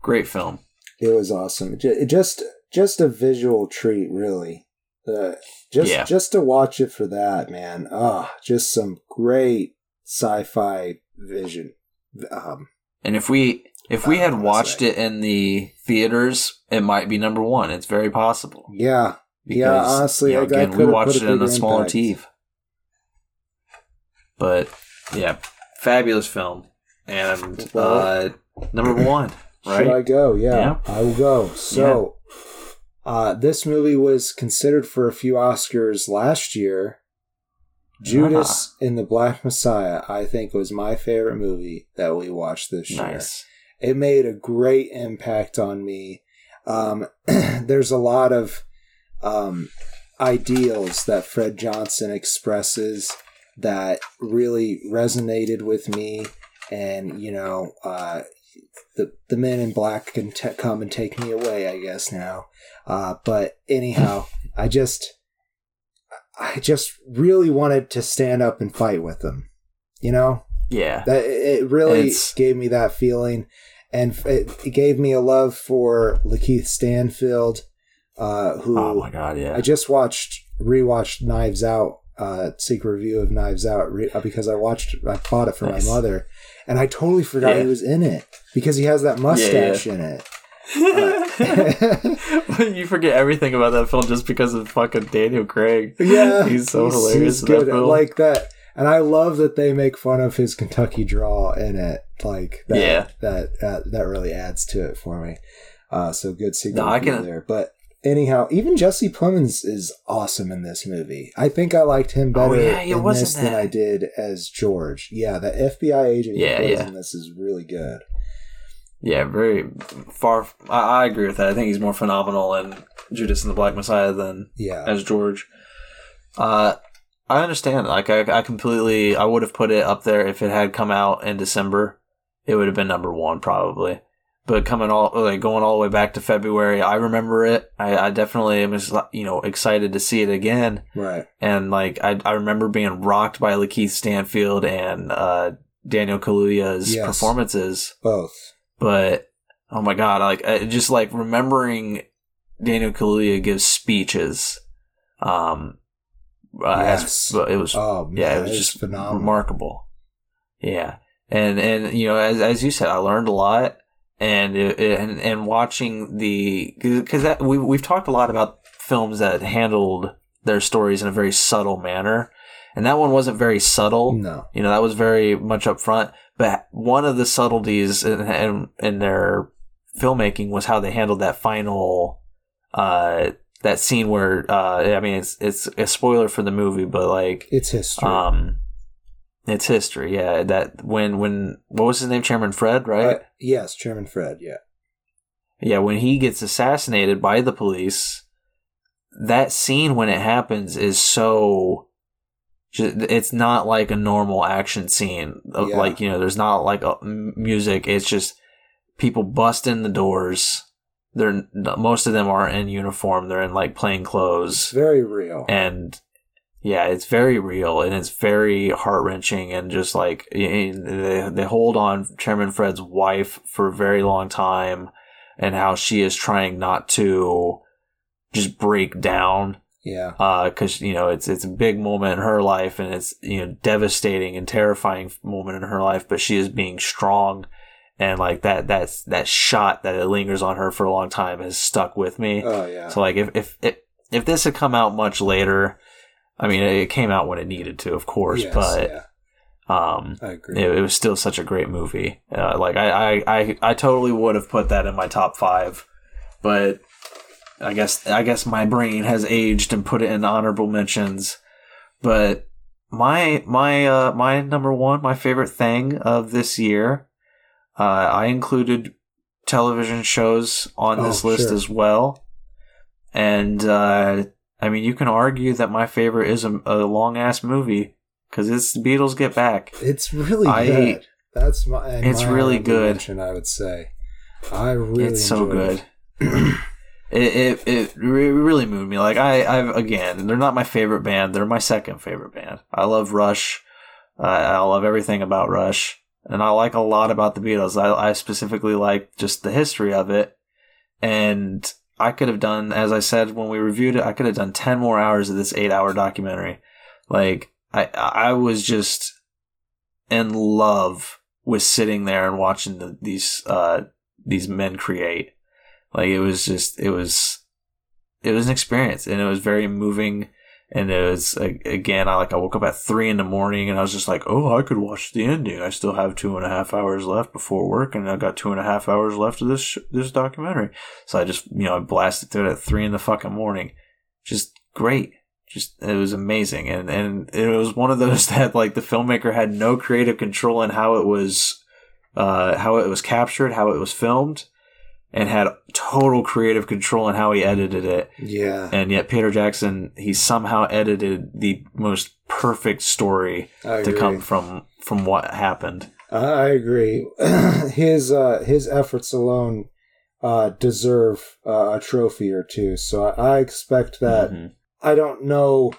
Great film. It was awesome. Just just a visual treat, really. Uh, just yeah. just to watch it for that, man. Ah, oh, just some great sci-fi vision. Um, and if we if we had watched it in the theaters, it might be number one. It's very possible. Yeah, because, yeah. Honestly, you know, again, I we watched it in a smaller T V. But yeah, fabulous film and uh, number one. Right? Should I go? Yeah, yeah. I will go. So. Yeah. Uh, this movie was considered for a few Oscars last year. Judas uh-huh. and the Black Messiah, I think, was my favorite movie that we watched this nice. year. It made a great impact on me. Um, there's a lot of um, ideals that Fred Johnson expresses that really resonated with me. And, you know, uh, the the men in black can te- come and take me away, I guess, now. Uh, but anyhow, I just, I just really wanted to stand up and fight with them, you know? Yeah. That, it really it's... gave me that feeling, and it, it gave me a love for Lakeith Stanfield, uh, who oh my God, yeah. I just watched, rewatched Knives Out, uh, secret review of Knives Out re- because I watched, I bought it for nice. my mother, and I totally forgot yeah. he was in it because he has that mustache yeah, yeah. in it. Uh, you forget everything about that film just because of fucking Daniel Craig. Yeah, he's so he's, hilarious. He's good that like that, and I love that they make fun of his Kentucky draw in it. Like, that, yeah, that uh, that really adds to it for me. Uh, so good sequel no, can... there. But anyhow, even Jesse Plemons is awesome in this movie. I think I liked him better oh, yeah, in this that. than I did as George. Yeah, the F B I agent yeah, he plays yeah. in this is really good. Yeah, very far. I, I agree with that. I think he's more phenomenal in Judas and the Black Messiah than yeah. as George. Uh, I understand. Like, I, I completely. I would have put it up there if it had come out in December. It would have been number one probably. But coming all like going all the way back to February, I remember it. I, I definitely am, just, you know, excited to see it again. Right. And like I, I remember being rocked by Lakeith Stanfield and uh, Daniel Kaluuya's yes. performances. Both. But oh my God, like just like remembering Daniel Kaluuya gives speeches. Um, yes. as, it was oh, man, yeah, it was it just phenomenal. remarkable. Yeah, and and you know, as as you said, I learned a lot, and it, and and watching the because we we've talked a lot about films that handled their stories in a very subtle manner, and that one wasn't very subtle. No, you know, that was very much up front. But one of the subtleties in, in, in their filmmaking was how they handled that final, uh, that scene where, uh, I mean, it's it's a spoiler for the movie, but like it's history. Um, it's history. Yeah, that when when what was his name, Chairman Fred, right? Uh, yes, Chairman Fred. Yeah, yeah. When he gets assassinated by the police, that scene when it happens is so. It's not like a normal action scene. Yeah. Like, you know, there's not like a music. It's just people bust in the doors. They're most of them are in uniform. They're in like plain clothes. It's very real. And yeah, it's very real and it's very heart wrenching and just like they they hold on Chairman Fred's wife for a very long time and how she is trying not to just break down. Yeah, because uh, you know it's it's a big moment in her life, and it's you know devastating and terrifying moment in her life. But she is being strong, and like that that's that shot that it lingers on her for a long time has stuck with me. Oh yeah. So like if if if, if this had come out much later, I mean, it came out when it needed to, of course, yes, but yeah. um, I agree. It, it was still such a great movie. Uh, like I, I, I, I totally would have put that in my top five, but I guess, I guess my brain has aged and put it in honorable mentions. But my, my, uh, my number one, my favorite thing of this year, uh, I included television shows on oh, this list sure. as well. And, uh, I mean, you can argue that my favorite is a, a long-ass movie because it's The Beatles Get Back. It's really I, good. That's my. It's my really good. I would say. I really. It's so good. It. it, it it really moved me. Like I I've again, they're not my favorite band. They're my second favorite band. I love Rush. Uh, I love everything about Rush, and I like a lot about the Beatles. I, I specifically like just the history of it, and. I could have done, as I said when we reviewed it, I could have done ten more hours of this eight-hour documentary. Like, I I was just in love with sitting there and watching the, these uh, these men create. Like, it was just, it was, it was an experience, and it was very moving. And it was, again, I like I woke up at three in the morning, and I was just like, oh, I could watch the ending. I still have two and a half hours left before work, and I got two and a half hours left of this sh- this documentary. So I just, you know, I blasted through it at three in the fucking morning. Just great. Just, it was amazing. And, and it was one of those that, like, the filmmaker had no creative control in how it was, uh, how it was captured, how it was filmed. And had total creative control in how he edited it. Yeah. And yet Peter Jackson, he somehow edited the most perfect story to come from from what happened. I agree. His uh, his efforts alone uh, deserve uh, a trophy or two. So I expect that. Mm-hmm. I don't know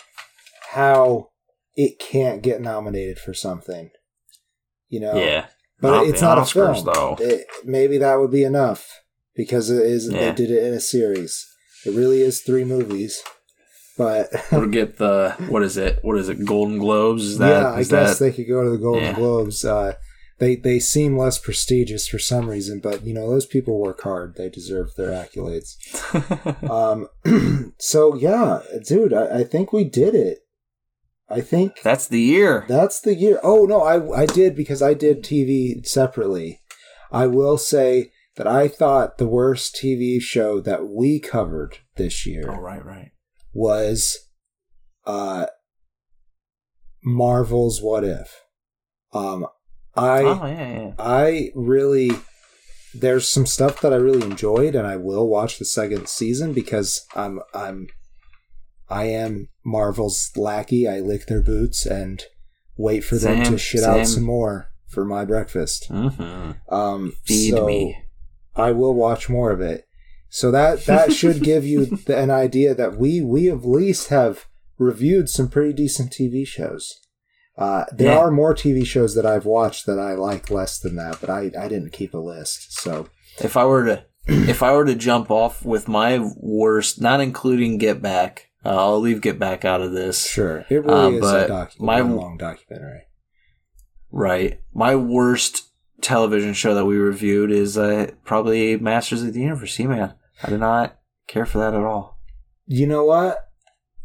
how it can't get nominated for something. You know. Yeah. But not it's not Oscars, a film. Though. It, maybe that would be enough. Because it is, yeah. They did it in a series. It really is three movies, but we'll get the what is it? What is it? Golden Globes? Is that, yeah, is I guess that... they could go to the Golden yeah. Globes. Uh, they they seem less prestigious for some reason, but you know those people work hard. They deserve their accolades. um, so yeah, dude, I, I think we did it. I think that's the year. That's the year. Oh no, I I did because I did T V separately. I will say. That I thought the worst T V show that we covered this year oh, right, right. was uh, Marvel's What If? Um, I oh, yeah, yeah. I really... There's some stuff that I really enjoyed, and I will watch the second season because I'm I'm I am Marvel's lackey. I lick their boots and wait for same, them to shit same. out some more for my breakfast. Mm-hmm. Um, Feed so, me. I will watch more of it. So that, that should give you the, an idea that we, we at least have reviewed some pretty decent T V shows. Uh, there yeah. are more T V shows that I've watched that I like less than that, but I, I didn't keep a list. So if I were to, if I were to jump off with my worst, not including Get Back, uh, I'll leave Get Back out of this. Sure. It really uh, is a docu- my, long documentary. Right. My worst television show that we reviewed is uh, probably Masters of the Universe. Man, I did not care for that at all. You know what?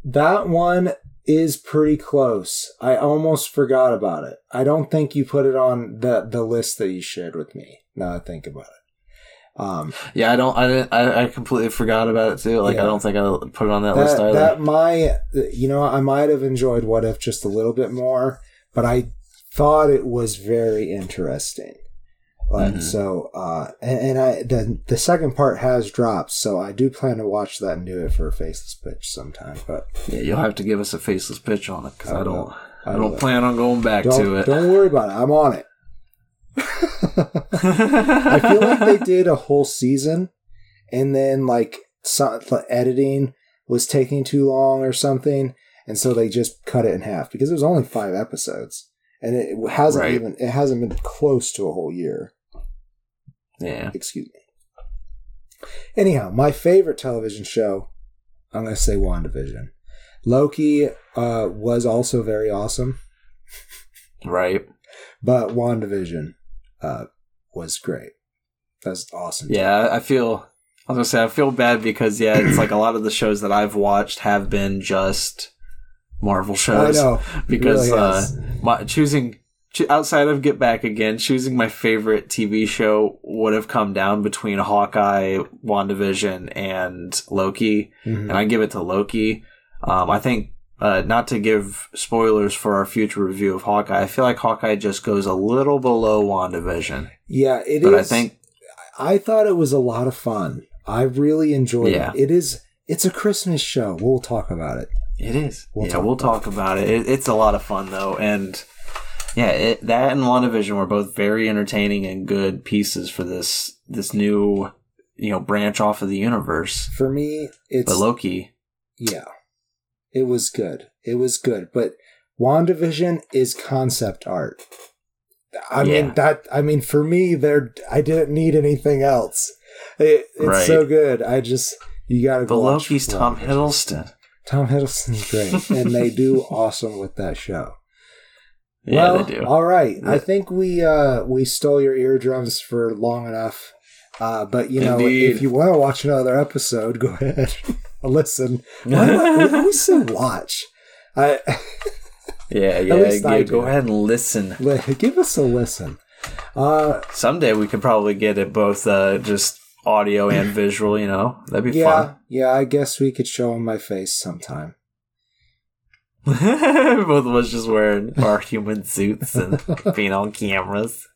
That one is pretty close. I almost forgot about it. I don't think you put it on the, the list that you shared with me. Now I think about it. Um, yeah, I don't. I didn't, I, I completely forgot about it too. Like yeah. I don't think I put it on that, that list either. That my, you know, I might have enjoyed What If just a little bit more, but I thought it was very interesting. Like, mm-hmm. So, uh, and, and I the, the second part has dropped, so I do plan to watch that and do it for a faceless pitch sometime. But yeah, you'll have to give us a faceless pitch on it because I, I don't, I, I don't plan on going back don't, to it. Don't worry about it. I'm on it. I feel like they did a whole season, and then like some, like editing was taking too long or something, and so they just cut it in half because it was only five episodes, and it hasn't right. even it hasn't been close to a whole year. Yeah. Excuse me. Anyhow, my favorite television show, I'm going to say WandaVision. Loki uh, was also very awesome. Right. But WandaVision uh, was great. That's awesome. Yeah, I feel I was going to say, I feel bad because, yeah, it's like a lot of the shows that I've watched have been just Marvel shows. I know. Because really uh, my, choosing, cho- outside of Get Back again, choosing my favorite T V show would have come down between Hawkeye, WandaVision, and Loki. Mm-hmm. And I give it to Loki. Um, I think, uh, not to give spoilers for our future review of Hawkeye, I feel like Hawkeye just goes a little below WandaVision. Yeah, it but is. But I think... I thought it was a lot of fun. I really enjoyed yeah. it. It is, it's a Christmas show. We'll talk about it. It is. We'll yeah, talk we'll about talk it. about it. it. It's a lot of fun, though. And, yeah, it, that and WandaVision were both very entertaining and good pieces for this this new, you know, branch off of the universe. For me, it's... But Loki... Yeah. It was good. It was good. But WandaVision is concept art. I yeah. mean, that, I mean, for me, there, I didn't need anything else. It, it's right. so good. I just, you gotta go watch. But Loki's Tom Hiddleston. Tom Hiddleston's great. And they do awesome with that show. Yeah, well, they do. All right. Yeah. I think we, uh, we stole your eardrums for long enough. Uh, but you know, Indeed. if you want to watch another episode, go ahead and listen. Why do I, why do we say watch? I, Yeah, yeah, yeah go ahead and listen. Give us a listen. Uh, Someday we could probably get it both uh, just audio and visual, you know? That'd be yeah, fun. Yeah, I guess we could show them my face sometime. Both of us just wearing our human suits and being on cameras.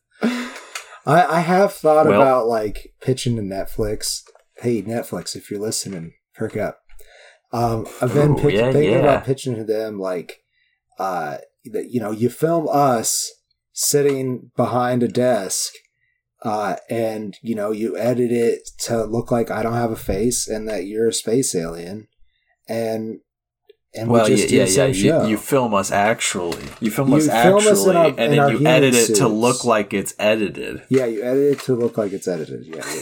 I, I have thought well, about, like, pitching to Netflix. Hey, Netflix, if you're listening, perk up. Um, I've been ooh, pitch- yeah, thinking yeah. about pitching to them, like, Uh, that you know, you film us sitting behind a desk, uh, and you know, you edit it to look like I don't have a face and that you're a space alien, and and well, we just yeah, do yeah, the yeah. You, you film us actually. You film you us film actually, us in our, and in then you edit it suits. to look like it's edited. Yeah, you edit it to look like it's edited. Yeah, yeah.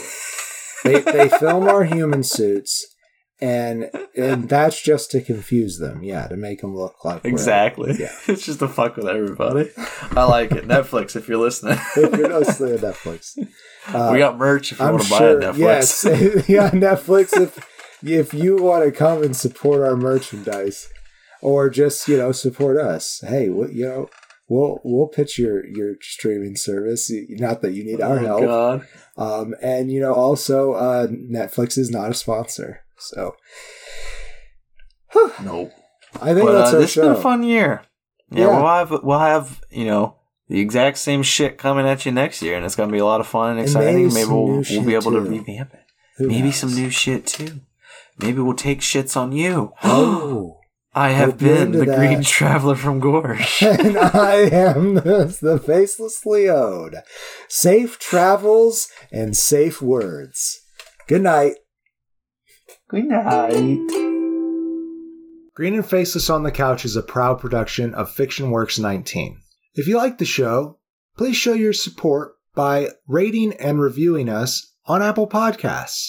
they they film our human suits. And and that's just to confuse them, yeah, to make them look like exactly. We're, yeah, it's just to fuck with everybody. I like it. Netflix, if you're listening, if you're listening to Netflix, uh, we got merch. If you I'm want to sure, buy it, Netflix, yes, yeah, Netflix. If if you want to come and support our merchandise, or just you know support us, hey, we'll, you know, we'll we'll pitch your your streaming service. Not that you need oh, our help, God. Um, and you know also uh, Netflix is not a sponsor. So, whew. nope. I think but, that's uh, our this show. This has been a fun year. Yeah, yeah, we'll have we'll have you know the exact same shit coming at you next year, and it's going to be a lot of fun and exciting. And maybe maybe we'll, we'll be able too. to revamp it. Who maybe knows? Some new shit too. Maybe we'll take shits on you. Oh, I have been the that. Green Traveler from Gorge, and I am the, the Faceless Leode. Safe travels and safe words. Good night. Good night. Green and Faceless on the Couch is a proud production of Fiction Works nineteen. If you like the show, please show your support by rating and reviewing us on Apple Podcasts.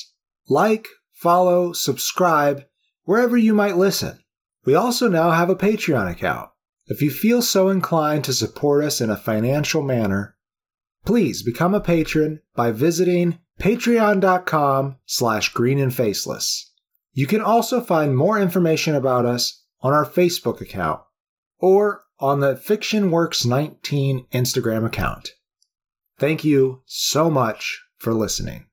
Like, follow, subscribe, wherever you might listen. We also now have a Patreon account. If you feel so inclined to support us in a financial manner, please become a patron by visiting patreon.com slash green and faceless. You can also find more information about us on our Facebook account or on the Fiction Works nineteen Instagram account. Thank you so much for listening.